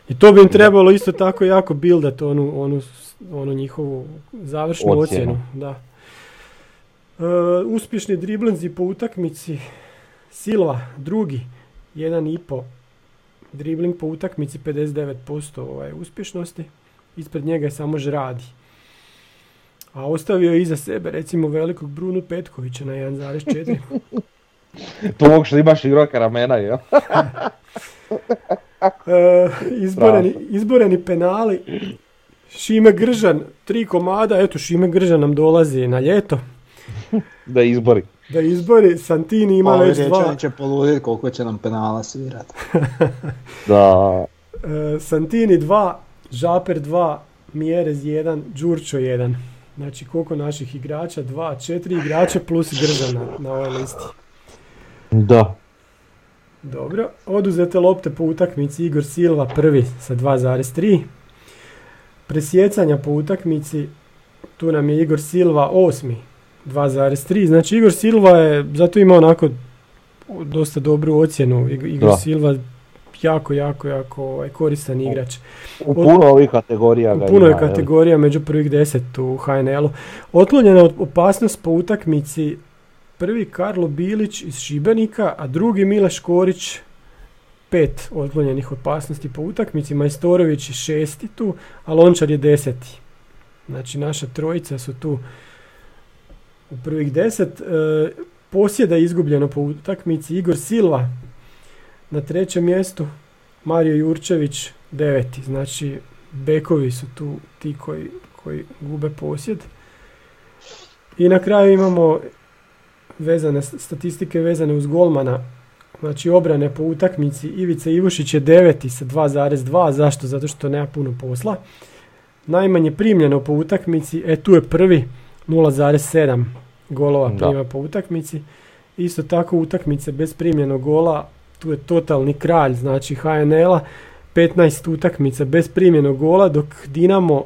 I to bi im trebalo isto tako jako bildat onu, onu, onu njihovu završnu ocjenu. ocjenu. Da. Uspješni driblinzi po utakmici. Silva drugi, jedan zarez pet dribling po utakmici, pedeset devet posto ovaj, uspješnosti. Ispred njega je samo Žradi. A ostavio je iza sebe recimo velikog Brunu Petkovića na jedan zarez četiri. To mogu što imaš igroka ramena, jel? e, izboreni, izboreni penali. Šime Gržan, tri komada. Eto, Šime Gržan nam dolazi na ljeto. Da izbori. Da izbori. Santini ima već dva. Ovo će poluditi koliko će nam penala svirati. Da. E, Santini dva, Žaper dva, Mjerez jedan, Đurčo jedan. Znači koliko naših igrača? Dva, četiri igrača plus Gržana na ovoj listi. Da. Dobro. Oduzete lopte po utakmici. Igor Silva prvi sa dva zarez tri. Presjecanja po utakmici. Tu nam je Igor Silva osmi. dva zarez tri. Znači Igor Silva je, zato ima onako dosta dobru ocjenu. Igor da. Silva jako, jako, jako koristan igrač. U, u puno ovih kategorija. U puno je kategorija, među prvih deset u ha en el-u. Otklonjena opasnost po utakmici. Prvi Karlo Bilić iz Šibenika, a drugi Mile Škorić, pet otklonjenih opasnosti po utakmici. Majstorović je šesti tu, a Lončar je deseti. Znači naša trojica su tu u prvih deset. E, posjeda izgubljeno po utakmici. Igor Silva na trećem mjestu, Mario Jurčević deveti. Znači bekovi su tu ti koji, koji gube posjed. I na kraju imamo vezane statistike vezane uz golmana, znači obrane po utakmici. Ivica Ivušić je deveti sa dva zarez dva. Zašto? Zato što nema puno posla. Najmanje primljeno po utakmici, e tu je prvi, nula zarez sedam golova prima po utakmici. Isto tako utakmice bez primljenog gola, tu je totalni kralj, znači ha en el-a, petnaest utakmica bez primljenog gola, dok Dinamo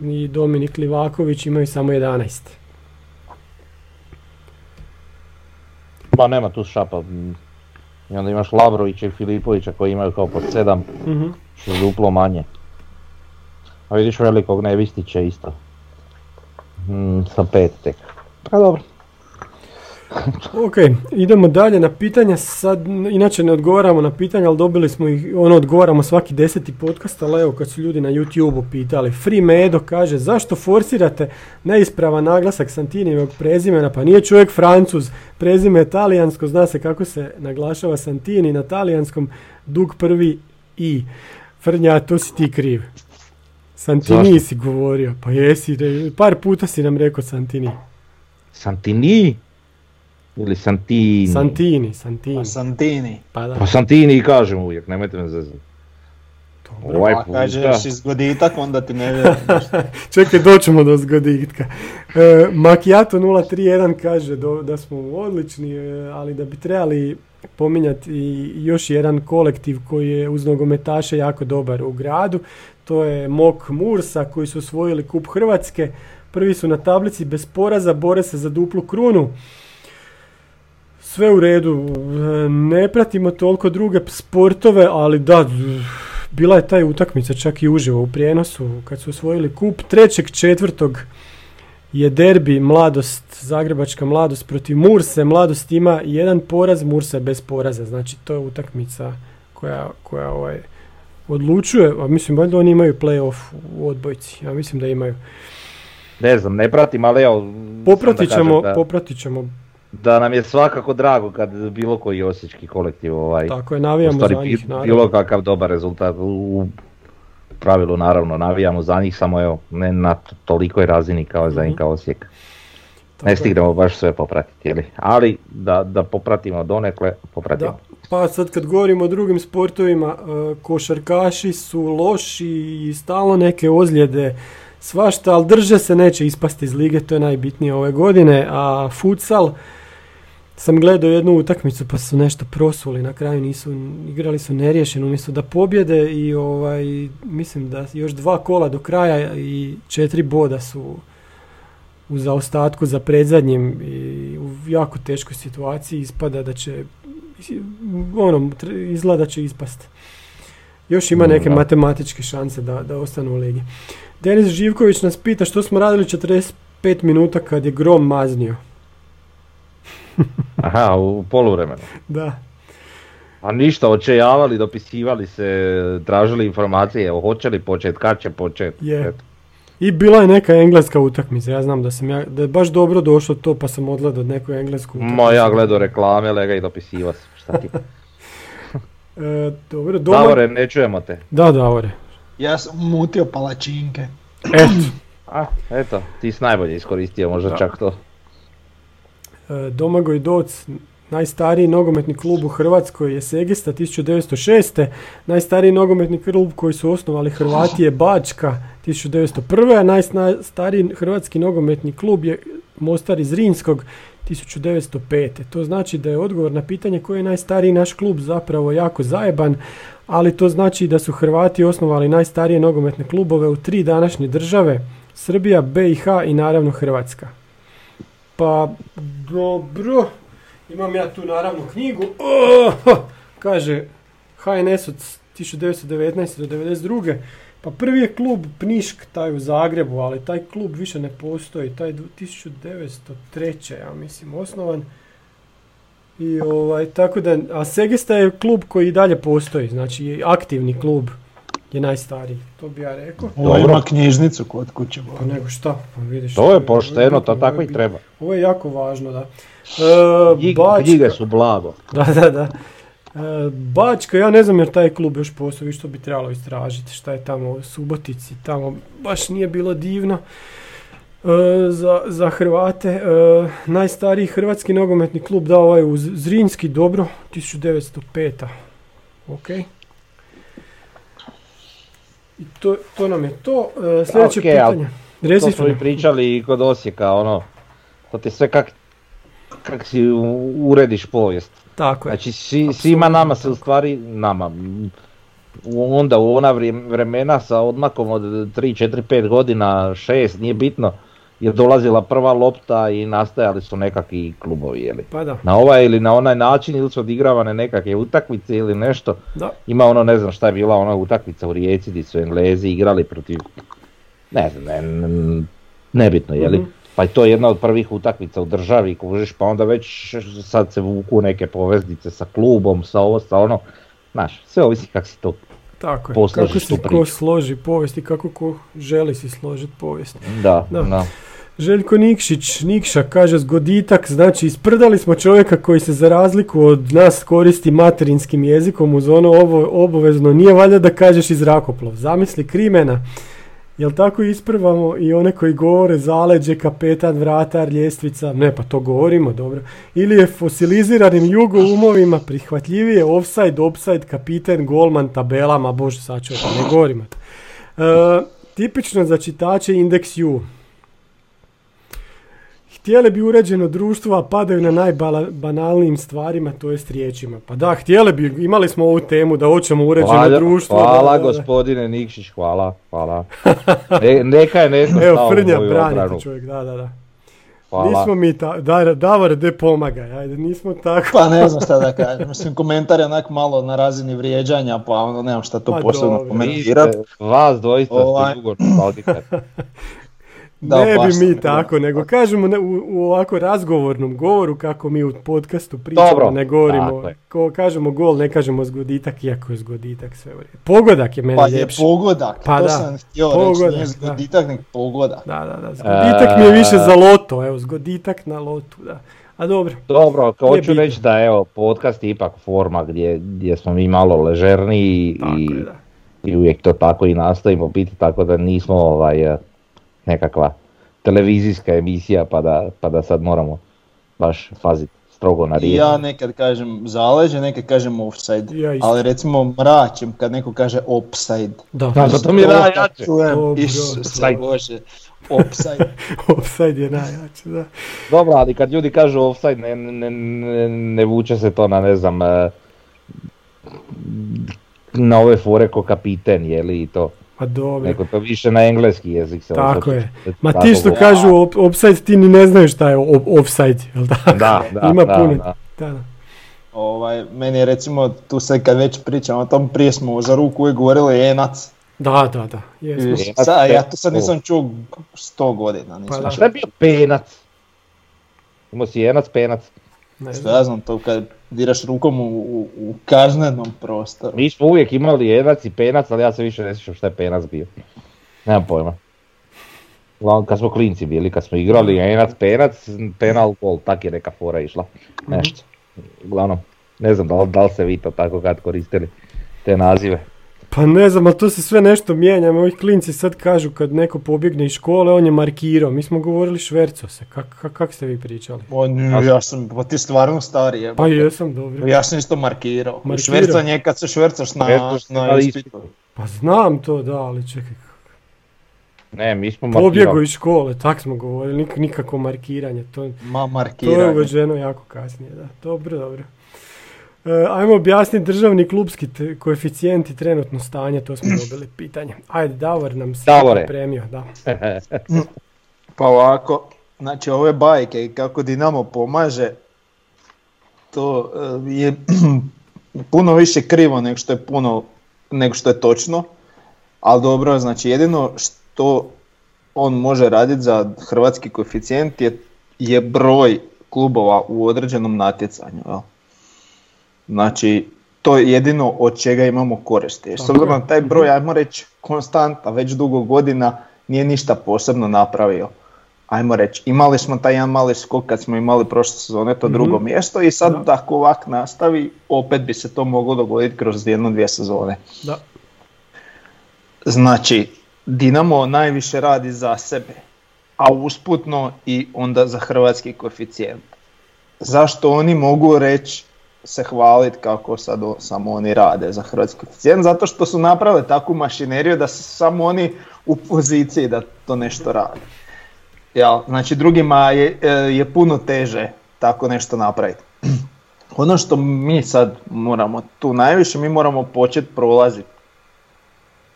i Dominik Livaković imaju samo jedanaest. Pa nema tu šapa. I onda imaš Lavrovića i Filipovića koji imaju kao po sedam, mm-hmm. što je duplo manje. A vidiš velikog Nevistića isto. Mm, sa pet tek. Pa dobro. Ok, idemo dalje na pitanja. Sad, inače ne odgovaramo na pitanja, ali dobili smo ih, ono odgovaramo svaki deseti podcast, ali evo kad su ljudi na YouTube pitali. Free Medo kaže, zašto forsirate neispravan naglasak Santinijevog prezimena, pa nije čovjek Francuz, prezime je talijansko, zna se kako se naglašava Santini na talijanskom, dug prvi i. Frnja, to si ti kriv. Santini zašto? Si govorio, pa jesi, par puta si nam rekao Santini. Santini? Ili Santini. Santini, Santini. Pa Santini. Pa, da. Pa Santini kažem uvijek, nemojte me zezati. Ovaj puta. A kažeš iz Goditak, onda ti ne vjerujem. Čekaj, doćemo do Zgoditka. E, Macchiato nula tri jedan kaže do, da smo odlični, ali da bi trebali pominjati još jedan kolektiv koji je uz nogometaše jako dobar u gradu. To je Mok Mursa koji su osvojili Kup Hrvatske. Prvi su na tablici bez poraza, bore se za duplu krunu. Sve u redu, ne pratimo toliko druge sportove, ali da, bila je taj utakmica čak i uživo u prijenosu kad su osvojili kup. Trećeg četvrtog je derbi Mladost, Zagrebačka Mladost protiv Murse. Mladost ima jedan poraz, Mursa je bez poraza, znači to je utakmica koja, koja ovaj, odlučuje, a mislim valjda oni imaju play-off u odbojci, ja mislim da imaju. Ne znam, ne pratim, ali evo... Popratit ćemo, da... popratit ćemo. Da nam je svakako drago kad bilo koji osječki kolektiv ovaj, tako je, navijamo stvari, za njih, naravno. Bilo kakav dobar rezultat, u pravilu naravno navijamo za njih, samo evo, ne na tolikoj razini kao za njih, kao Osijek. Tako ne stignemo je. Baš sve popratiti, jeli? Ali da, da popratimo donekle, popratimo. Da. Pa sad kad govorimo o drugim sportovima, košarkaši su loši i stalno neke ozljede, svašta, ali drže se, neće ispasti iz lige, to je najbitnije ove godine, a futsal... Sam gledao jednu utakmicu pa su nešto prosuli, na kraju nisu, igrali su neriješeno umjesto da pobjede i ovaj, mislim da još dva kola do kraja i četiri boda su u zaostatku za predzadnjim i u jako teškoj situaciji, ispada da će, ono, izgleda će ispast. Još ima neke matematičke šanse da, da ostanu u ligi. Denis Živković nas pita što smo radili četrdeset pet minuta kad je grom maznio. Aha, u poluvremenu. Da. A ništa, očajavali, dopisivali se, tražili informacije, hoće li početi, kad će početi. Yeah. I bila je neka engleska utakmica, ja znam da sam ja, da je baš dobro došlo to pa sam odgledao neku englesku utakmicu. Ma ja gledao reklame, lega i dopisivao sam, šta ti? e, dobro, doma... Davore, ne čujemo te. Da, Davore. Ja sam mutio palačinke. Eto. A, eto, ti si najbolje iskoristio možda da. Čak to. E, Domagoj Doc, najstariji nogometni klub u Hrvatskoj je Segesta tisuću devetsto šeste. Najstariji nogometni klub koji su osnovali Hrvati je Bočka tisuću devetsto prve. A najstariji hrvatski nogometni klub je Mostar iz Zrinskog tisuću devetsto pete. To znači da je odgovor na pitanje koji je najstariji naš klub zapravo jako zajeban, ali to znači da su Hrvati osnovali najstarije nogometne klubove u tri današnje države, Srbija, B i H i naravno Hrvatska. Pa dobro, imam ja tu naravno knjigu, oh, kaže H N S od tisuću devetsto devetnaeste do devedeset druge. Pa prvi je klub Pnišk, taj u Zagrebu, ali taj klub više ne postoji, taj tisuću devetsto treće. ja mislim osnovan. I ovaj, tako da, a Segesta je klub koji i dalje postoji, znači aktivni klub je najstariji, to bi ja rekao. Ovo ima knjižnicu kod kuće. Pa nego šta, pa vidiš. To je pošteno, to tako i treba. Ovo je jako važno, da. E, knjige su blago. Da, da, da. E, Bočka, ja ne znam jer taj klub još postoji, što bi trebalo istražiti, šta je tamo u Subotici, tamo baš nije bilo divno. E, za, za Hrvate, e, najstariji hrvatski nogometni klub da ovaj u Zrinski, dobro, tisuću devetsto peta. Ok. I to, to nam je to. E, sljedeće okay, pitanje. Reci, to smo i pričali i kod Osijeka, ono, to ti sve kak, kak si urediš povijest. Tako je. Znači si, svima nama se u stvari, nama, onda u ona vremena sa odmakom od tri, četiri, pet godina, šest, nije bitno, je dolazila prva lopta i nastajali su nekakvi klubovi, jeli. Pa da. Na ovaj ili na onaj način ili su odigravane nekakve utakmice ili nešto. Da. Ima ono, ne znam šta je bila ona utakmica u Rijeci gdje su Englezi igrali protiv, ne znam, ne, ne, nebitno, jeli. Mm-hmm. Pa je to jedna od prvih utakmica u državi, kužiš, pa onda već sad se vuku neke poveznice sa klubom, sa ovo, sa ono, znaš, sve ovisi kako si to. Tako je, kako se ko složi povijest i kako ko želi si složiti povijest. Da, da, da. Željko Nikšić, Nikša kaže zgoditak, znači isprdali smo čovjeka koji se za razliku od nas koristi materinskim jezikom uz ono ovo, obavezno, nije valjda da kažeš i zrakoplov, zamisli krimena. Jel tako isprvamo i one koji govore zaleđe, kapetan, vratar, ljestvica, ne pa to govorimo, dobro. Ili je fosiliziranim jugo umovima prihvatljivije offside, opside, kapiten, golman, tabelama, bože sačuva, ne govorimo. E, tipično za čitače indeks U. Htjele bi uređeno društvo, a padaju na najbanalnijim stvarima, to jest riječima. Pa da, htjele bi, imali smo ovu temu da hoćemo uređeno hvala, društvo. Hvala da, da, da. Gospodine Nikšić, hvala, hvala. Ne, neka je nešto stalo. Evo, Frnja branite čovjek, da, da, da. Hvala. Nismo mi, ta, da, Davor, de pomagaj, ajde, nismo tako. Pa ne znam šta da kažem, mislim, komentar je onak malo na razini vrijeđanja, pa ono, nemam šta to pa posebno komentirati. Vas doista ovaj. Ste dugo čupalikati. Da, ne bi mi tako, nego kažemo ne, u, u ovako razgovornom govoru kako mi u podcastu pričamo, dobro, ne govorimo, ko kažemo gol, ne kažemo zgoditak, iako je zgoditak sve vrijeme. Pogodak je meni pa ljepši. Pa je pogodak, pa to da. Sam htio pogodak, reći, nije zgoditak, nek pogodak. Da, da, da, zgoditak e... mi je više za loto, evo, zgoditak na lotu, da. A dobro. Dobro, hoću reći da evo, podcast je ipak forma gdje, gdje smo mi malo ležerniji i, i uvijek to tako i nastavimo biti, tako da nismo ovaj... nekakva televizijska emisija pa da, pa da sad moramo baš faziti strogo na riječ. Ja nekad kažem zaleđe, nekad kažem offside, ja ali recimo mračim kad neko kaže opside. Da, da, da to mi je najjače. Isuse Bože, opside. Opside je najjače, da. Dobro, ali kad ljudi kažu offside ne, ne, ne, ne vuče se to na ne znam na ove fore ko kapiten, je li i to. Pa dobro. Neko to više na engleski jezik se tako osjeća. Je. Ma ti što kažu op- offside, ti ni ne znaju šta je op- offside, jel tako? Da, da, ima da, puno. Da. Da. Ovaj, meni je recimo, tu se kad već pričam o tom, prije smo za ruku uvijek govorili jenac. Da, da, da. Sa, ja to sad nisam čuo sto godina. Pa šta je bio penac? Imao si jenac, penac. Što ja znam, to kad diraš rukom u, u, u kažnenom prostoru. Mi smo uvijek imali jenac i penac, ali ja se više ne sjećam šta je penac bio. Nemam pojma. Kad smo klinci bili, kad smo igrali jenac, penac, penal, gol, tak je neka fora išla. Nešto. Uglavnom, ne znam da, da li se vi to tako kad koristili, te nazive. Pa ne znam, ali to se sve nešto mijenja. Ovi klinci sad kažu kad neko pobjegne iz škole, on je markirao. Mi smo govorili šverco se. Kak, kak, kak ste vi pričali? O, nju, ja sam, pa ti stvarno stari je. Pa jesam, dobro. Ja sam isto markirao. markirao. Švercanje kad se švercaš na, na, na ispitu. Pa znam to, da, ali čekaj. Ne, mi smo markirali. Pobjego iz škole, tak smo govorili. Nik, nikako markiranje. To, Ma, markiranje. To je uvođeno jako kasnije, da. Dobro, dobro. Ajmo objasniti državni klubski te, koeficijent i trenutno stanje, to smo dobili pitanje. Ajde, Davor nam se premio. Da. Pa ovako, znači ove bajke i kako Dinamo pomaže, to je puno više krivo nego što je, puno, nego što je točno, ali dobro, znači jedino što on može raditi za hrvatski koeficijent je, je broj klubova u određenom natjecanju, jel? Znači, to je jedino od čega imamo koristi. S obzirom na taj broj, ajmo reći, konstanta, već dugo godina nije ništa posebno napravio. Ajmo reći, imali smo taj jedan mali skok kad smo imali prošle sezone to drugo mm-hmm. mjesto i sad da. Ako ovak nastavi, opet bi se to moglo dogoditi kroz jednu, dvije sezone. Da. Znači, Dinamo najviše radi za sebe, a usputno i onda za hrvatski koeficijent. Zašto oni mogu reći se hvaliti kako sad samo oni rade za hrvatski koeficijent, zato što su napravili takvu mašineriju da su samo oni u poziciji da to nešto rade. Ja, znači drugima je, je puno teže tako nešto napraviti. Ono što mi sad moramo tu najviše, mi moramo početi prolaziti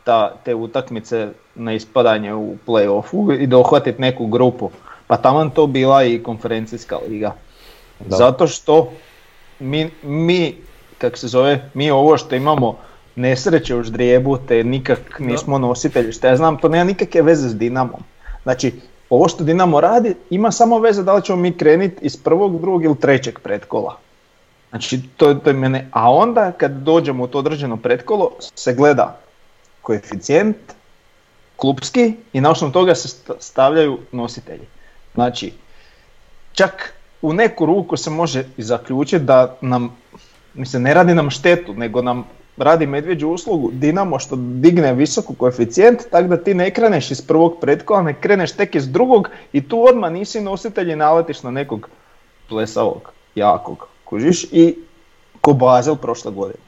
ta, te utakmice na ispadanje u play-offu i dohvatiti neku grupu. Pa taman to bila i konferencijska liga. Da. Zato što Mi, mi, kak se zove, mi ovo što imamo nesreće u ždrijebu, te nikak nismo nositelji, što ja znam, to nema nikakve veze s Dinamom. Znači, ovo što Dinamo radi ima samo veze da li ćemo mi krenuti iz prvog, drugog ili trećeg pretkola. Znači, to, to je mene. A onda, kad dođemo u to određeno pretkolo, se gleda koeficijent, klupski i na osnovu toga se stavljaju nositelji. Znači, čak u neku ruku se može i zaključiti da nam, mislim, ne radi nam štetu, nego nam radi medvjeđu uslugu Dinamo što digne visoku koeficijent, tako da ti ne kreneš iz prvog pretkola, ne kreneš tek iz drugog i tu odmah nisi nositelj i naletiš na nekog plesavog, jakog, kužiš, i ko Bazel prošle godine.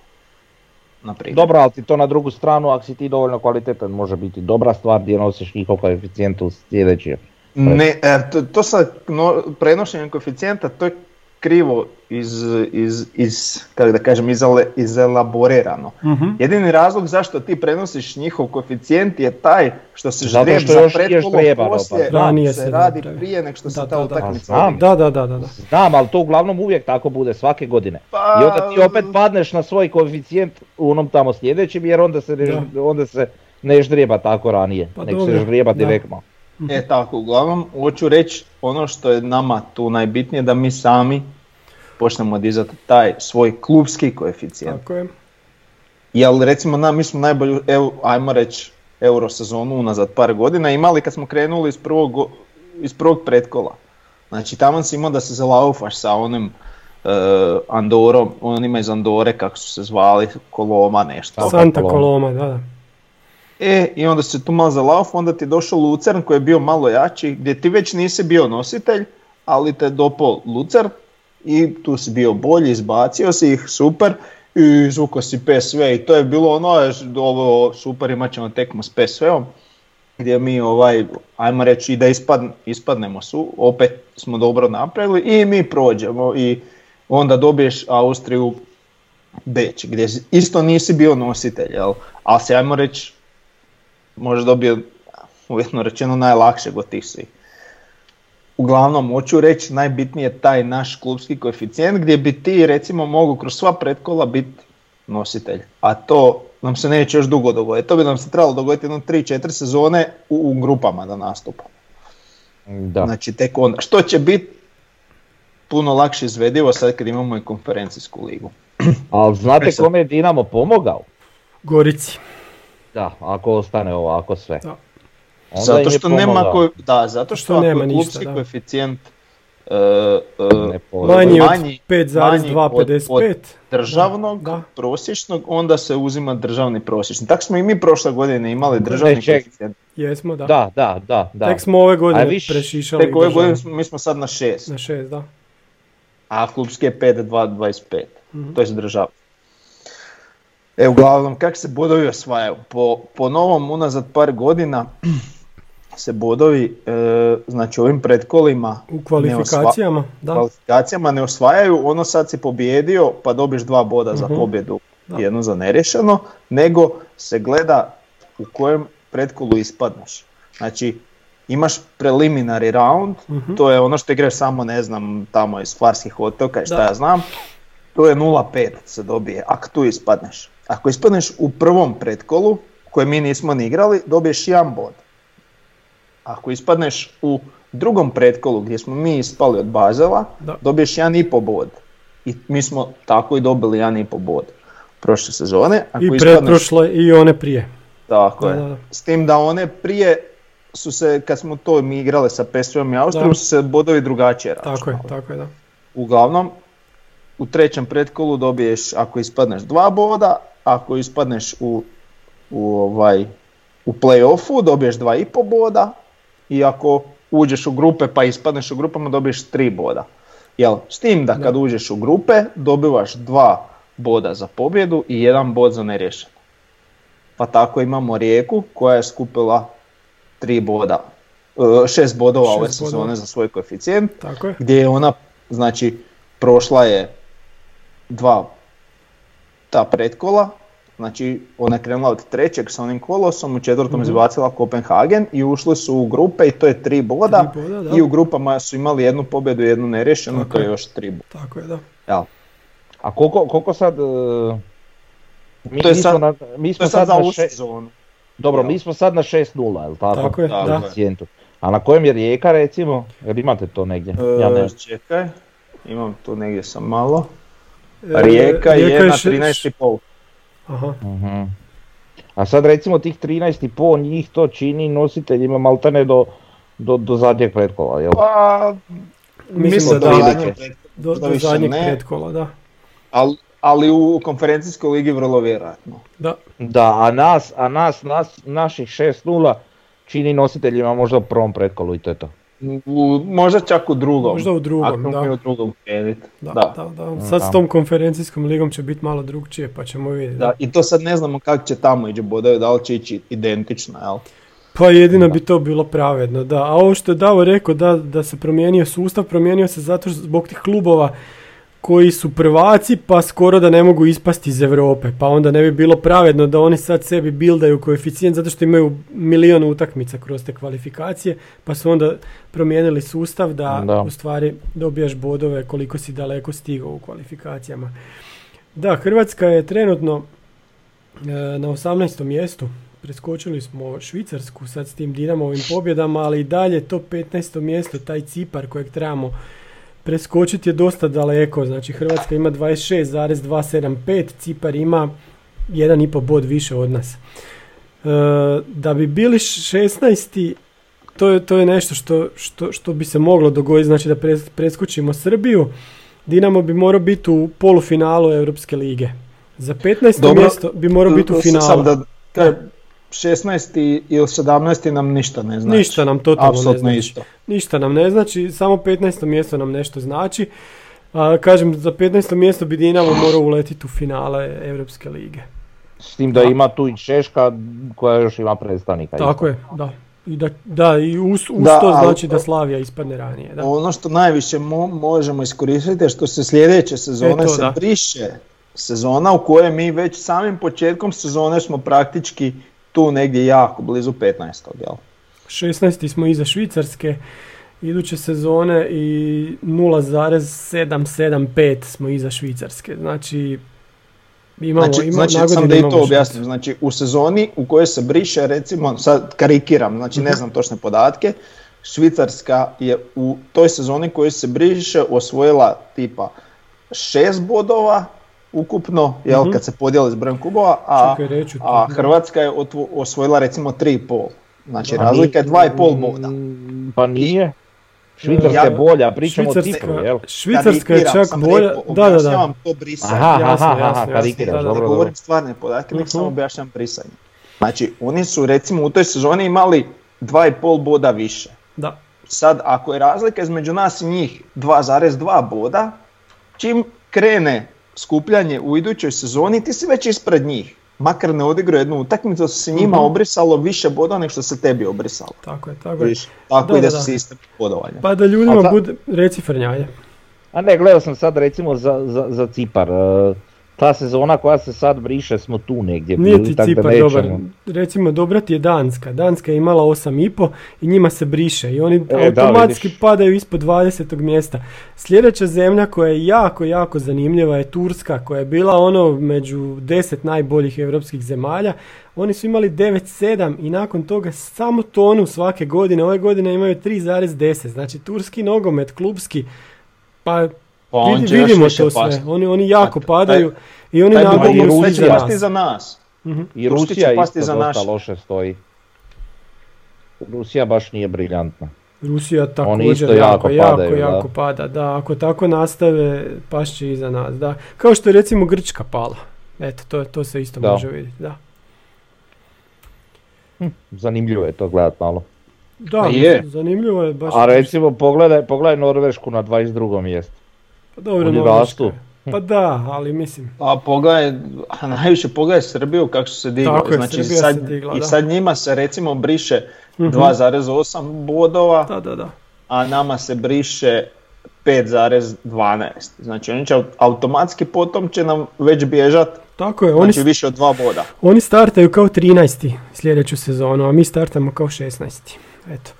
Naprijed. Dobro, ali ti to na drugu stranu, ako si ti dovoljno kvalitetan, može biti dobra stvar gdje nosiš njihov koeficijent u sljedeći. Ne, to, to sa no, prenošenjem koeficijenta, to je krivo iz, iz, iz kako da kažem, izale, izelaborirano. Mm-hmm. Jedini razlog zašto ti prenosiš njihov koeficijent je taj što se ždrijeb za pretpolo poslije da, da, se radi da, prije nek što da, se ta utakmica. Da, da, da, da. Znam, ali to uglavnom uvijek tako bude svake godine. Pa, I onda ti opet padneš na svoj koeficijent u onom tamo sljedećem, jer onda se ne, onda se ne ždrijeba tako ranije, pa, nek se ždrijeba direktno. E tako, uglavnom, hoću reći ono što je nama tu najbitnije, da mi sami počnemo dizati taj svoj klubski koeficijent. Tako je. Jel recimo, na, mi smo najbolju, ev, ajmo reći, eurosezonu unazad par godina imali kad smo krenuli iz prvog, iz prvog pretkola. Znači tamo si imao da se zalaufaš sa onim uh, Andorom, onima iz Andore, kako su se zvali, Koloma nešto. Santa Koloma, da da. E, i onda se tu malo zalauf, onda ti je došao Lucern koji je bio malo jači, gdje ti već nisi bio nositelj, ali te dopao Lucern i tu si bio bolji, izbacio si ih, super, i izvukao si P S V i to je bilo ono, ovo, super, imat ćemo tekmu s P S V-om, gdje mi, ovaj, ajmo reći, i da ispadn, ispadnemo su, opet smo dobro napravili i mi prođemo i onda dobiješ Austriju Beč, gdje isto nisi bio nositelj, jel? Ali se, ajmo reći, možda dobio, uvjetno rečeno, najlakšeg od tih svih. Uglavnom, hoću reći, najbitniji je taj naš klubski koeficijent gdje bi ti, recimo, mogu kroz sva pretkola biti nositelj. A to nam se neće još dugo dogoditi. To bi nam se trebalo dogoditi jedno tri četiri sezone u, u grupama da nastupamo. Da. Znači tek onda. Što će biti puno lakše izvedivo sad kad imamo i konferencijsku ligu. Ali znate kome je Dinamo pomogao? Gorici. Da, ako ostane ovako sve. Da. Zato što nema koji, da, zato što, što ako je klubski ništa, koeficijent uh, uh, manji, manji od pet zarez dvjesto pedeset pet državnog, da, da, prosječnog, onda se uzima državni prosječni. Tako smo i mi prošle godine imali državni koeficijent. Jesmo, da. Da, da, da, da. Tek smo ove godine viš, prešišali. Tek ove godine smo, mi smo sad na šest. Na šest, da. A klubski je pet dvjesto dvadeset pet, mm-hmm, to je državni. E, uglavnom, kako se bodovi osvajaju? Po, po novom, unazad par godina se bodovi, e, znači ovim pretkolima... U kvalifikacijama, neosva- da. kvalifikacijama ne osvajaju, ono sad si pobjedio pa dobiš dva boda, uh-huh, za pobjedu, da, jedno za nerješeno, nego se gleda u kojem pretkolu ispadneš. Znači, imaš preliminary round, uh-huh, to je ono što igraš samo, ne znam, tamo iz Farskih otoka i šta, da, ja znam, to je nula pet se dobije, ako tu ispadneš. Ako ispadneš u prvom pretkolu, koje mi nismo ni igrali, dobiješ jedan bod. Ako ispadneš u drugom pretkolu, gdje smo mi ispali od Bazela, da, dobiješ jedan i po bod. I mi smo tako i dobili jedan i po bod prošle sezone. Ako I pretprošle i one prije. Tako je. Da, da. S tim da one prije su se, kad smo to mi igrali sa P S V-om i Austrijom, su se bodovi drugačije računali. Tako je, tako je, da. Uglavnom, u trećem pretkolu dobiješ, ako ispadneš, dva boda, ako ispadneš u, u, ovaj, u play-offu dobiješ dva i po boda, i ako uđeš u grupe pa ispadneš u grupama dobiješ tri boda. Jel, s tim da kad uđeš u grupe dobivaš dva boda za pobjedu i jedan bod za nerješeno. Pa tako imamo Rijeku koja je skupila tri boda, šest bodova šest ove sezone bodova za svoj koeficijent, je, gdje je ona, znači, prošla je dva ta pretkola, znači ona je krenula od trećeg sa onim kolosom, u četvrtom, mm-hmm, izbacila Kopenhagen i ušli su u grupe i to je tri boda, tri boda, i u grupama su imali jednu pobjedu i jednu nerješenu, to je još tri boda. Tako je, da. Ja. A koliko, koliko sad... Uh, mi, to je sad, na, mi smo to je sad, sad za ovu še... sezonu. Dobro, ja, mi smo sad na šest nula, je li tako? Tako je, tako da. Je. A na kojem je Rijeka, recimo? Jer imate to negdje? E, ja ne. Čekaj, imam to negdje sam malo. Rijeka, Rijeka je na trinaest i pol. Aha. Uh-huh. A sad recimo tih trinaest i pol njih to čini nositeljima maltene do, do, do zadnjeg pretkola, jel? Pa, mislim da do, do, do zadnjeg ne, pretkola, da. Ali, ali u konferencijskoj ligi vrlo vjerojatno. Da, da, a nas, a nas, nas naših šest nula čini nositeljima možda u prvom pretkolu i to je to. U, možda čak u drugom. Možda u drugom, ako da. U drugom da, da. Da, da. Sad s tom konferencijskom ligom će biti malo drugčije, pa ćemo vidjeti. Da, da. I to sad ne znamo kako će tamo ići bodovi, da li će ići identično, jel? Pa jedino da. bi to bilo pravedno, da. A ovo što je Davo rekao, da, da se promijenio sustav, promijenio se zato što zbog tih klubova koji su prvaci, pa skoro da ne mogu ispasti iz Europe, pa onda ne bi bilo pravedno da oni sad sebi bildaju koeficijent zato što imaju milion utakmica kroz te kvalifikacije, pa su onda promijenili sustav da, da. u stvari dobijaš bodove koliko si daleko stigao u kvalifikacijama. Da, Hrvatska je trenutno e, na osamnaestom mjestu, preskočili smo Švicarsku sad s tim Dinamovim pobjedama, ali i dalje to petnaesto mjesto, taj Cipar kojeg trebamo preskočiti je dosta daleko, znači Hrvatska ima dvadeset šest zarez dvjesto sedamdeset pet, Cipar ima jedan i pol bod više od nas. E, da bi bili šesnaesti, to je, to je nešto što, što, što bi se moglo dogoditi, znači da preskočimo Srbiju, Dinamo bi morao biti u polufinalu Europske lige. Za petnaesto Dobro, mjesto bi morao biti u finalu. Da, ka, šesnaesti ili sedamnaesti nam ništa ne znači. Ništa nam totalno Absolutno ne znači. Isto. Ništa nam ne znači, samo petnaesto mjesto nam nešto znači. A, kažem, za petnaesto mjesto bi Dinamo morao uletiti u finale Europske lige. S tim da ima tu i Češka koja još ima predstavnika. Tako je, da. I, da, da, i uz, uz da, to znači ali, da Slavija ispadne ranije. Da. Ono što najviše mo- možemo iskoristiti je što se sljedeće sezone e to, se da. briše. Sezona u kojoj mi već samim početkom sezone smo praktički tu negdje jako blizu petnaestog, jel? šesnaesti smo iza Švicarske iduće sezone i nula zarez sedamsto sedamdeset pet smo iza Švicarske, znači Imamo, znači, imamo, znači sam da i to objasnim, znači u sezoni u kojoj se briše, recimo, sad karikiram, znači ne znam točne podatke, Švicarska je u toj sezoni kojoj se briše osvojila tipa šest bodova ukupno, jel, mm-hmm. kad se podijeli s brojem kubova, a, Čekaj, reću, a Hrvatska je otvo, osvojila recimo tri i pol, znači pa razlika je dva i pol boda. Pa nije. Švicarska je bolja, pričamo o tipu, jel? Švicarska je čak bolja, da, da, da. Ja vam to brisanje, aha, jasno, aha, jasno, jasno, jasno. Ne govorim stvarne podatke, nek samo objašnjam brisanje. Znači, oni su recimo u toj sezoni imali dva i pol boda više. Da. Sad, ako je razlika između nas i njih dva zarez dva boda, čim krene skupljanje u idućoj sezoni, ti si već ispred njih. Makar ne odigrao jednu utakmicu, da se njima obrisalo više bodova nego što se tebi obrisalo. Tako je, tako je. Viš, tako da, ide da. Sistem bodovanja. Pa da ljudima za... bude, reci Frnjanje. A ne, gledao sam sad recimo za, za, za Cipar. E, ta sezona koja se sad briše, smo tu negdje. Nije ti Cipar dobar. Recimo dobra ti je Danska. Danska je imala osam i pol i njima se briše. I oni e, automatski padaju ispod dvadesetog mjesta. Sljedeća zemlja koja je jako, jako zanimljiva je Turska, koja je bila ono među deset najboljih europskih zemalja. Oni su imali devet sedam i nakon toga samo tonu svake godine. Ove godine imaju tri zarez deset. Znači turski nogomet, klubski, pa... Pa on vidi, vidimo to sve, oni, oni jako padaju taj, i oni nagovoru sve će pasti za nas. Mm-hmm. I Turski Rusija isto za dosta loše stoji. Rusija baš nije briljantna. Rusija također jako, jako, jako, jako pada. Da, ako tako nastave, pašće i za nas. Da. Kao što je recimo Grčka pala. Eto, to, to se isto da. Može vidjeti. Da. Hm, zanimljivo je to gledat malo. Da, je. Zanimljivo je baš. A recimo pogledaj, pogledaj Norvešku na dvadeset drugom mjestu. Dobro, Norveška. Pa da, ali mislim... A pogledaj, a najviše pogledaj Srbiju kako su se digli. Tako je, znači, Srbija sad, se digla, da. I sad njima se recimo briše mm-hmm. dva zarez osam bodova, da, da, da. A nama se briše pet zarez dvanaest. Znači oni će automatski potom će nam već bježat. Tako je, oni, znači više od dva boda. Oni startaju kao trinaesti sljedeću sezonu, a mi startamo kao šesnaesti. Eto.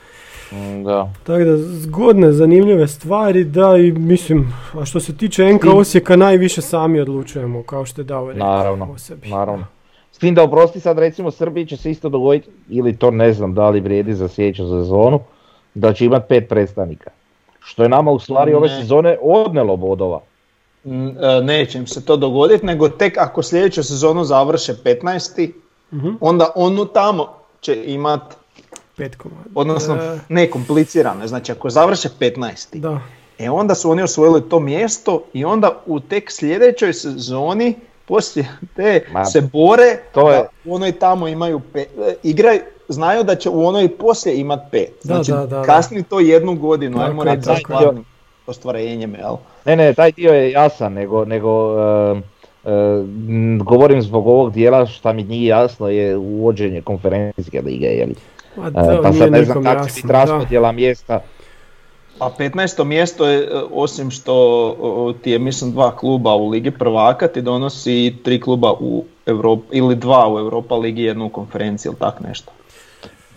Da. Tako da, zgodne, zanimljive stvari, da, i mislim, a što se tiče en ka Osijeka, najviše sami odlučujemo, kao što je dao rekao o sebi. Naravno. S tim da, oprosti, sad recimo Srbiji će se isto dogoditi, ili to ne znam da li vrijedi za sljedeću sezonu, da će imati pet predstavnika. Što je nama u stvari ne. Ove sezone odnelo bodova. Neće im se to dogoditi, nego tek ako sljedeću sezonu završe petnaesti, uh-huh. onda onu tamo će imati... Odnosno, ne komplicirano, znači ako završe petnaesti, da. E onda su oni osvojili to mjesto i onda u tek sljedećoj sezoni poslije te Ma, se bore, to je... da ono i tamo imaju pet, igraju, znaju da će u ono i poslije imati pet, znači da, da, da, kasni to jednu godinu, ajmo reći za skladnim ostvarenjem, jel? Ne, ne, taj dio je jasan, nego... nego uh... Uh, govorim zbog ovog dijela što mi nije jasno je uvođenje konferencijske lige, jel? Pa, da, uh, pa sad ne znam kako će biti raspodjela mjesta. Pa petnaesto mjesto je, osim što ti je mislim dva kluba u Ligi prvaka, ti donosi tri kluba u Evropi, ili dva u Europa ligi, jednu konferenciju ili tak nešto.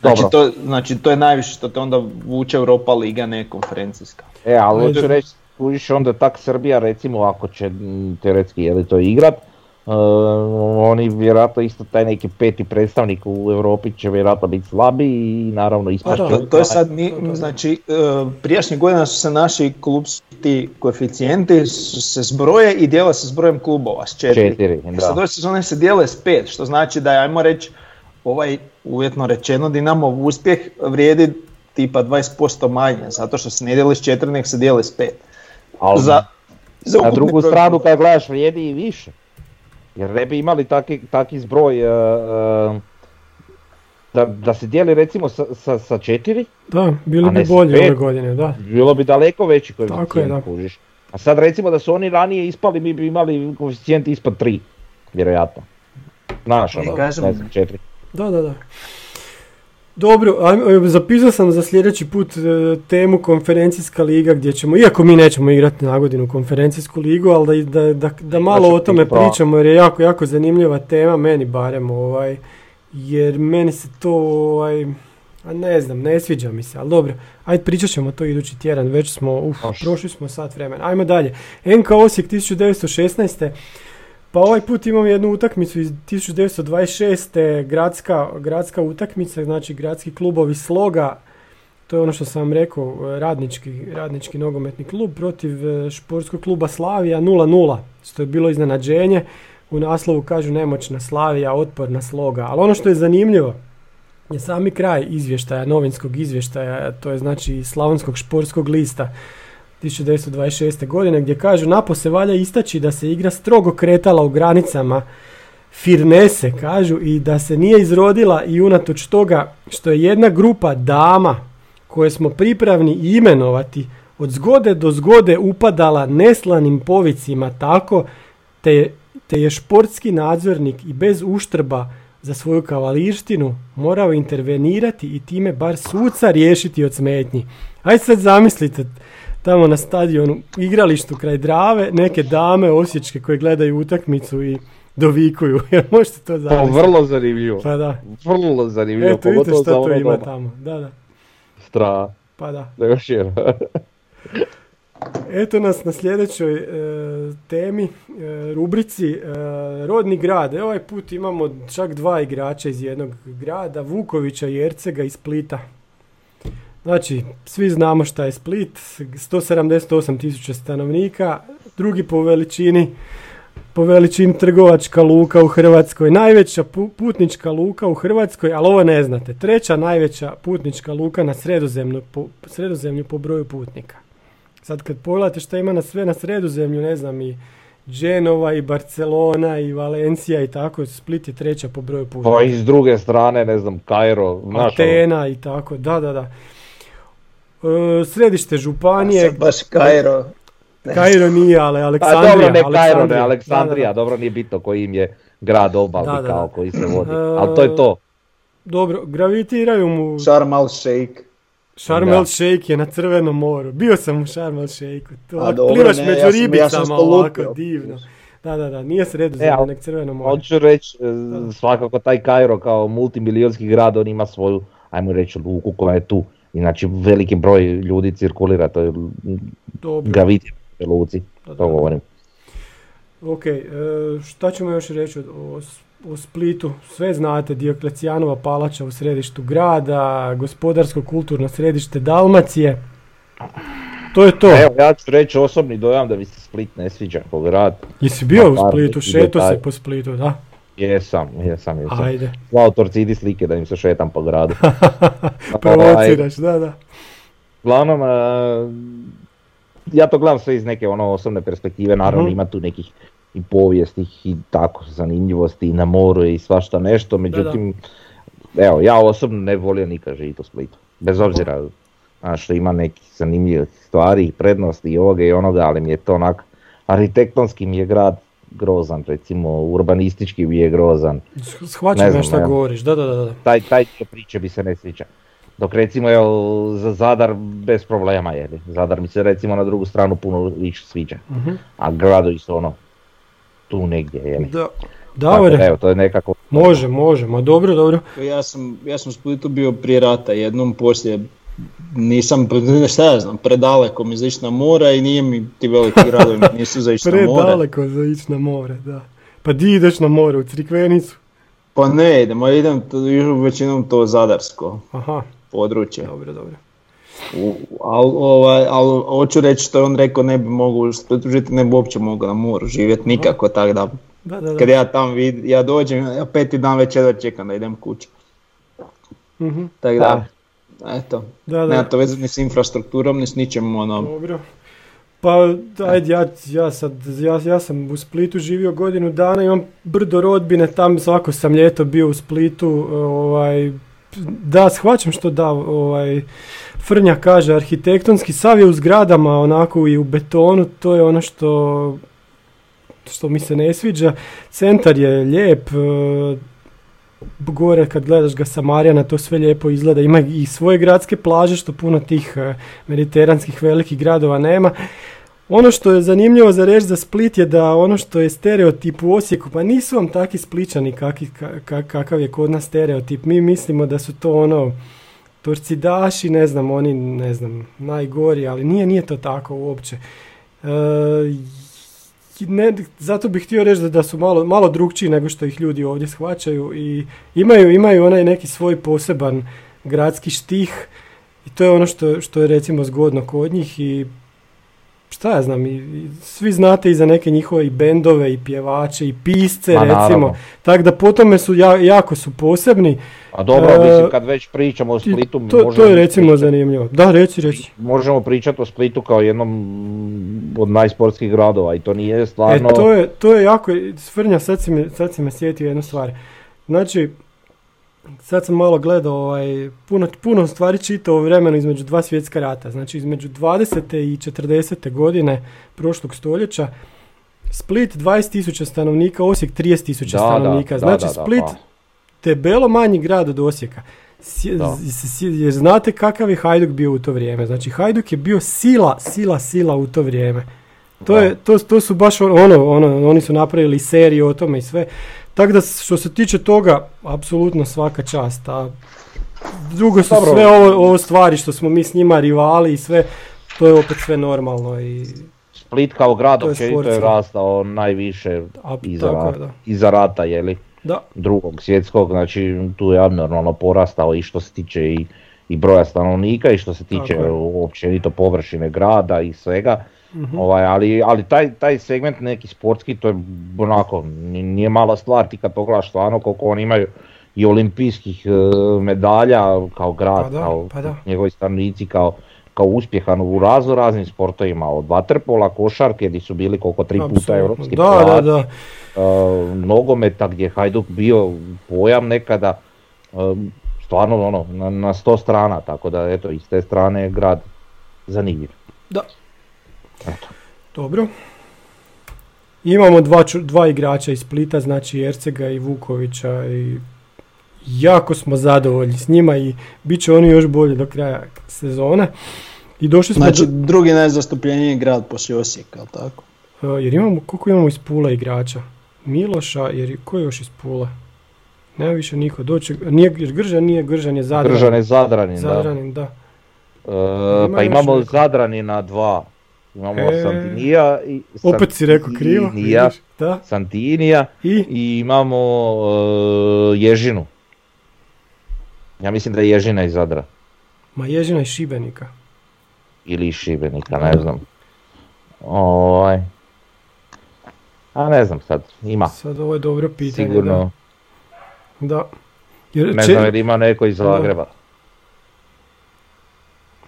Znači to, znači to je najviše što te onda vuče Europa liga, ne konferencijska. E, ali hoću reći, kužiš, onda tak Srbija recimo, ako će teoretski je li to igrat, uh, oni vjerojatno isto taj neki peti predstavnik u Europi će vjerojatno biti slabiji i naravno ispašće. To, to je sad, ni, znači uh, prijašnjih godina su se naši klubski koeficijenti se zbroje i dijele se s brojem klubova, s četiri. četiri da. Sad ove sezone se dijele s pet, što znači da je, ajmo reći, ovaj uvjetno rečeno Dinamov uspjeh vrijedi tipa dvadeset posto manje, zato što se ne dijeli s četiri, nek se dijeli s pet. Ali za, za na drugu broj. Stranu kad gledaš vrijedi i više, jer ne bi imali taki, taki zbroj uh, uh, da, da se dijeli recimo sa, sa, sa četiri, da, bilo bi bolje ove godine, da. Bilo bi daleko veći koeficijent, kužiš. A sad recimo da su oni ranije ispali, mi bi imali koeficijent ispod tri, vjerojatno. Znaš ono, ne znam, četiri. Da, da, da. Dobro, zapisao sam za sljedeći put temu konferencijska liga gdje ćemo, iako mi nećemo igrati na godinu konferencijsku ligu, ali da, da, da malo znači, o tome pričamo jer je jako, jako zanimljiva tema, meni barem, ovaj, jer meni se to, ovaj, a ne znam, ne sviđa mi se, ali dobro, ajde pričat ćemo to idući tjedan, već smo, uf, prošli smo sat vremena, ajmo dalje, en ka Osijek tisuću devetsto šesnaeste. Pa ovaj put imam jednu utakmicu iz tisuću devetsto dvadeset šeste. Gradska, gradska utakmica, znači gradski klubovi Sloga. To je ono što sam vam rekao, radnički, radnički nogometni klub protiv športskog kluba Slavija nula nula. Što je bilo iznenađenje. U naslovu kažu nemoćna Slavija, otporna Sloga. Ali ono što je zanimljivo je sami kraj izvještaja, novinskog izvještaja, to je znači Slavonskog športskog lista tisuću devetsto dvadeset šeste. godine, gdje kažu napose valja istaći da se igra strogo kretala u granicama Firnese, kažu, i da se nije izrodila i unatoč toga što je jedna grupa dama koje smo pripravni imenovati od zgode do zgode upadala neslanim povicima tako te, te je športski nadzornik i bez uštrba za svoju kavalirštinu morao intervenirati i time bar suca riješiti od smetnji. Aj sad zamislite tamo na stadionu, igralištu kraj Drave, neke dame osječke koje gledaju utakmicu i dovikuju. Jer možete to zamisliti. Pa vrlo zanimljivo. Pa da. Vrlo zanimljivo. Eto vidite što to ima doma. Tamo. Da, da. Stra. Pa da. Da još jedno. Eto nas na sljedećoj e, temi, e, rubrici e, rodni grad. E, ovaj put imamo čak dva igrača iz jednog grada, Vukovića i Ercega iz Splita. Znači, svi znamo šta je Split, sto sedamdeset osam tisuća stanovnika, drugi po veličini, po veličini trgovačka luka u Hrvatskoj, najveća pu- putnička luka u Hrvatskoj, ali ovo ne znate, treća najveća putnička luka na Sredozemlju po, sredozemlju po broju putnika. Sad kad pogledate šta ima na sve na Sredozemlju, ne znam, i Genova i Barcelona i Valencija i tako, Split je treća po broju putnika. Pa i s druge strane, ne znam, Kairo, Atena i tako, da, da, da. E, središte županije. Baš, baš Kairo. Kairo nije, ali Aleksandrija. A dobro, ne Kairo, Aleksandrija, ne Aleksandrija, da, da, da. Dobro, nije bitno koji im je grad obalni kao koji se vodi, ali to je to. Dobro, gravitiraju mu... Sharm el Sheikh. Sharm el Sheikh je na Crvenom moru, bio sam u Sharm el Sheikhu, plivaš među ja ribicama ja ovako, divno. Da, da, da, nije Sredozemlje, nek Crveno more. Hoću reći, svakako taj Kairo kao multimilijonski grad, on ima svoju, ajmo reći, luku koja je tu. Inače veliki broj ljudi cirkulira, to je gaviti luci, to da. Govorim. Ok, e, šta ćemo još reći o, o Splitu? Sve znate, Dioklecijanova palača u središtu grada, gospodarsko-kulturno središte Dalmacije, to je to. Evo, ja ću reći osobni dojam da mi se Split ne sviđa po gradu. Jesi bio u Splitu, šeto se po Splitu, da? Jesam, jesam, jesam. Ajde. Slao Torcidi slike da im se šetam po gradu. Provociraš, da, da. Uglavnom, ja to gledam sve iz neke ono osobne perspektive, naravno uh-huh. Ima tu nekih i povijestih i tako zanimljivosti i na moru i svašta nešto, međutim, da, da. Evo, ja osobno ne volio nikad živit u Splitu, bez obzira a, što ima nekih zanimljivih stvari i prednosti i ovoga i onoga, ali mi je to onak, arhitektonski mi je grad grozan, recimo urbanistički bi je grozan. Shvaćam ja šta ja, govoriš, da, da, da. Taj, taj priče bi se ne sviđa. Dok recimo je za Zadar bez problema je, Zadar mi se recimo na drugu stranu puno više sviđa, uh-huh. A gradu isto ono, tu negdje je. Da, Davore, tako, evo, to je nekako... može, može, ma dobro, dobro. Ja sam, ja sam u Splitu bio prije rata, jednom poslije, nisam, šta ja znam, predaleko mi za ići na more i nije mi ti veliki gradovi nisu za ići na more. Predaleko za ići na more, da. Pa di ideš na more, u Crikvenicu? Pa ne idem, ja idem većinom to zadarsko aha. područje. Dobro, dobro. Ali ovaj, al, hoću reći što je on rekao, ne bi mogu živjeti, ne bi uopće mogao na moru živjeti nikako, tako da, da, da, da. Kad ja tam vidim, ja dođem, ja peti dan već jedva čekam da idem kući. Mm-hmm. Tako da. da. Eto, da, da. Ne to veze ni s infrastrukturom, ni s ničem ono... Dobro. Pa, ajde, ja, ja, sad, ja, ja sam u Splitu živio godinu dana, imam brdo rodbine, tam svako sam ljeto bio u Splitu, ovaj... Da, shvaćam što da, ovaj... Frnja kaže, arhitektonski sav je u zgradama, onako i u betonu, to je ono što... Što mi se ne sviđa. Centar je lijep, eh, gore kad gledaš ga sa Marijana, to sve lijepo izgleda, ima i svoje gradske plaže što puno tih mediteranskih velikih gradova nema. Ono što je zanimljivo za reći za Split je da ono što je stereotip u Osijeku, pa nisu vam taki Spličani kaki, kak, kakav je kod nas stereotip, mi mislimo da su to ono torcidaši, ne znam, oni ne znam, najgori, ali nije, nije to tako uopće. E, ne, zato bih htio reći da, da su malo, malo drugčiji nego što ih ljudi ovdje shvaćaju i imaju, imaju onaj neki svoj poseban gradski štih i to je ono što, što je recimo zgodno kod njih i šta ja znam, i, i svi znate i za neke njihove i bendove i pjevače i pisce Ma, recimo, tako da po tome su ja, jako su posebni. A dobro, uh, mislim kad već pričamo o Splitu... To, možemo to je recimo pričati, zanimljivo, da reći reći. Možemo pričati o Splitu kao jednom od najsportskih gradova i to nije stvarno... E, to, je, to je jako, Svrnja sad si me, sad si me sjetio jednu stvar, znači... Sad sam malo gledao, ovaj, puno, puno stvari čitao o vremenu između dva svjetska rata. Znači između dvadesete i četrdesete godine prošlog stoljeća, Split dvadeset tisuća stanovnika, Osijek trideset tisuća stanovnika. Da, znači da, da, Split da, debelo manji grad od Osijeka. S, s, s, jer znate kakav je Hajduk bio u to vrijeme. Znači Hajduk je bio sila, sila, sila u to vrijeme. To, je, to, to su baš ono, ono, oni su napravili seriju o tome i sve. Tako da što se tiče toga, apsolutno svaka čast, a drugo su Dobro. sve ovo, ovo stvari što smo mi s njima rivali i sve, to je opet sve normalno. I Split kao grad općenito je rastao najviše a, iza, tako, rat, iza rata, je li? Da. Drugog svjetskog, znači tu je abnormalno porastao i što se tiče i, i broja stanovnika i što se tiče općenito površine grada i svega. Mm-hmm. Ovaj, ali ali taj, taj segment neki sportski, to je onako, nije mala stvar, ti kad pogledaš stvarno koliko oni imaju i olimpijskih uh, medalja kao grad, pa da, kao pa da. njegovi stanovnici, kao, kao uspjehan u razno raznim sportovima, od vaterpola, košarke gdje su bili koliko tri Absolutno. puta europski prvak, uh, nogometa gdje je Hajduk bio pojam nekada, uh, stvarno ono, na, na sto strana, tako da eto, iz te strane je grad zanimljiv. Da. Eto. Dobro. Imamo dva, dva igrača iz Splita, znači Ercega i Vukovića i jako smo zadovoljni s njima i bit će oni još bolje do kraja sezone. I došli smo znači do... drugi najzastupljeniji grad poslije Osijeka, jel tako? Uh, jer imamo, koliko imamo iz Pula igrača? Miloša, jer ko je još iz Pula? Nema više niko, doći, nije, jer Gržan nije, Gržan je Zadranin. Gržan je Zadranin, Zadranin da. da. E, pa imamo niko. Zadranina dva. Imamo e... Santinija i opet si rekao krivo, vidiš, da. Santinija i, i imamo uh, Ježinu. Ja mislim da je Ježina iz Zadra. Ma Ježina iz Šibenika. Ili iz Šibenika, ne znam. Ovaj. A ne znam sad, ima. Sad ovo je dobro pitanje. Sigurno. Da. da. Jer, ne če... znam jer ima neko iz Zagreba.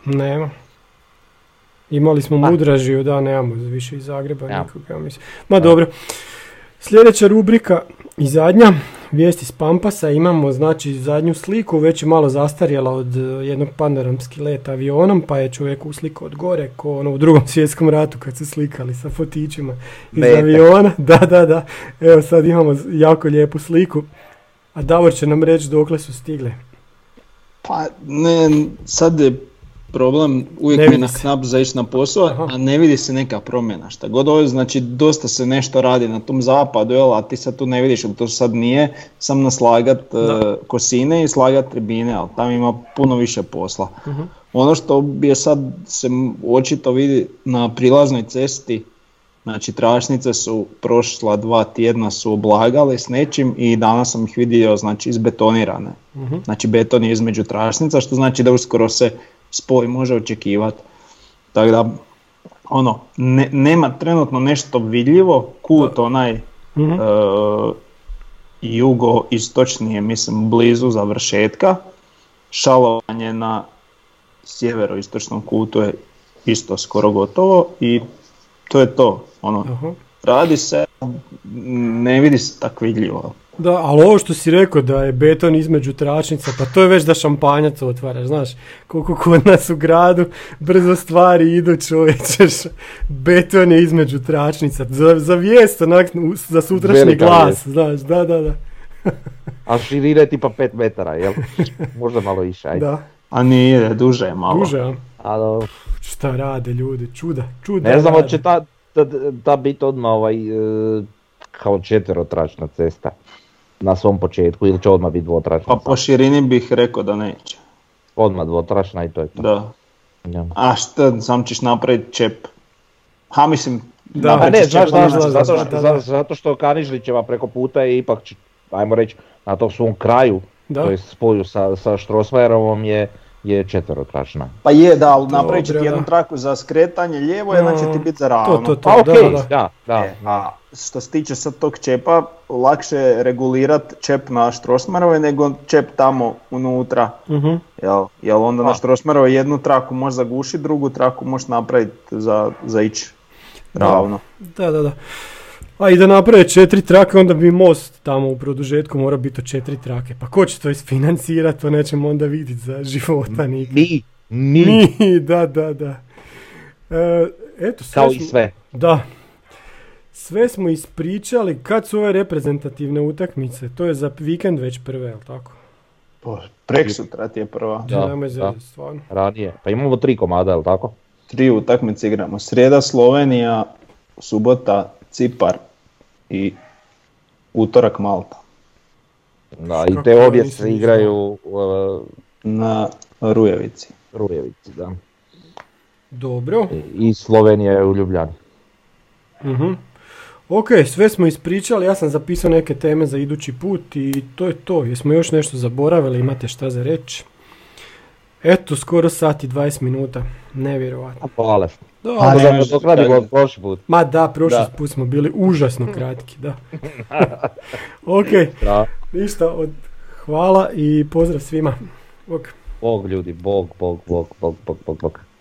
Nema. Imali smo Mudražiju, da, nemamo više iz Zagreba ja. nikoga, mislim. Ma dobro, sljedeća rubrika i zadnja, vijesti s Pampasa, imamo znači zadnju sliku, već je malo zastarjela od jednog panoramski let avionom, pa je čovjek uslikao od gore, ko ono u drugom svjetskom ratu kad su slikali sa fotićima iz Beta. aviona. Da, da, da, evo sad imamo jako lijepu sliku, a Davor će nam reći dokle su stigle. Pa ne, sad je... problem, uvijek mi je na knap za ići na posao, Aha. a ne vidi se neka promjena. Šta god ovo, znači dosta se nešto radi na tom zapadu, jel, a ti sad tu ne vidiš, ali to sad nije, sam naslagat uh, kosine i slagat tribine, ali tam ima puno više posla. Uh-huh. Ono što je sad se očito vidi na prilaznoj cesti, znači tračnice su prošla dva tjedna su oblagale s nečim i danas sam ih vidio, znači izbetonirane. Uh-huh. Znači beton je između tračnica, što znači da uskoro se spoj može očekivati, tako da ono, ne, nema trenutno nešto vidljivo, kut onaj mm-hmm. e, jugoistočnije, mislim blizu završetka, šalovanje na sjeveroistočnom kutu je isto skoro gotovo i to je to, ono, uh-huh. radi se, ne vidi se tako vidljivo. Da, ali ovo što si rekao da je beton između tračnica, pa to je već da šampanjac otvaraš, znaš, koliko kod nas u gradu brzo stvari idu, čovječeš, beton je između tračnica, za, za vijest, onak, za sutrašnji Velika glas, znaš, da, da, da. A širina je tipa pet metara, jel? Možda malo više, ajde. Da. A nije, duže je malo. Duže, a? a Šta rade ljudi, čuda, čuda. Ne znam, hoće ta, ta, ta biti odmah ovaj, kao četverotračna cesta. Na svom početku ili će odmah biti dvotračna? Pa po širini bih rekao da neće. Odmah dvotračna i to je to. Da. Ja. A šta, sam ćeš napraviti čep. Ha mislim, Da, pa ne, znaš, znaš, znaš, zato što, zato što, zato što Kanižlićeva preko puta je ipak, ajmo reći, na tom svom kraju, da, to je spoju sa, sa Štrosmajerovom je, je četverotračna. Pa je, da, ali napravit će ti jednu traku za skretanje lijevo, jedan će ti biti za ravno. To, to, to, pa okay, da, da. Da, da. E, a što se tiče sad tog čepa, lakše regulirati čep na Štrosmajerovoj nego čep tamo unutra. Uh-huh. Jel, jel onda a. na Štrosmajerovoj jednu traku možeš zagušiti, drugu traku možeš napraviti za, za ići ravno. Da, da, da. A i da naprave četiri trake, onda bi most tamo u produžetku mora biti od četiri trake. Pa ko će to isfinancirati, to nećemo onda vidjeti za života nikad. Mi, mi. Mi, da, da, da. E, eto, sve kao smo, i sve. Da. Sve smo ispričali. Kad su ove reprezentativne utakmice? To je za vikend već prve, je li tako? Preksutra ti je prva. Da, da, da. Stvarno. Radije. Pa imamo tri komada, je li tako? Tri utakmice igramo. Srijeda Slovenija, subota Cipar i utorak Malta. Da, i te obje se igraju uh, na Rujevici. Rujevici, da. Dobro. I Slovenija je u Ljubljani. Uh-huh. Ok, sve smo ispričali, ja sam zapisao neke teme za idući put i to je to. Jesmo još nešto zaboravili, imate šta za reći? Eto, skoro sat i dvadeset minuta, nevjerovatno. Hvala. Dobro, da smo kratki prošli put. Ma da, prošli da. put smo bili užasno kratki, da. Ok, da. Ništa od hvala i pozdrav svima. Bog. Bog ljudi, bog, bog, bog, bog, bog, bog, bog.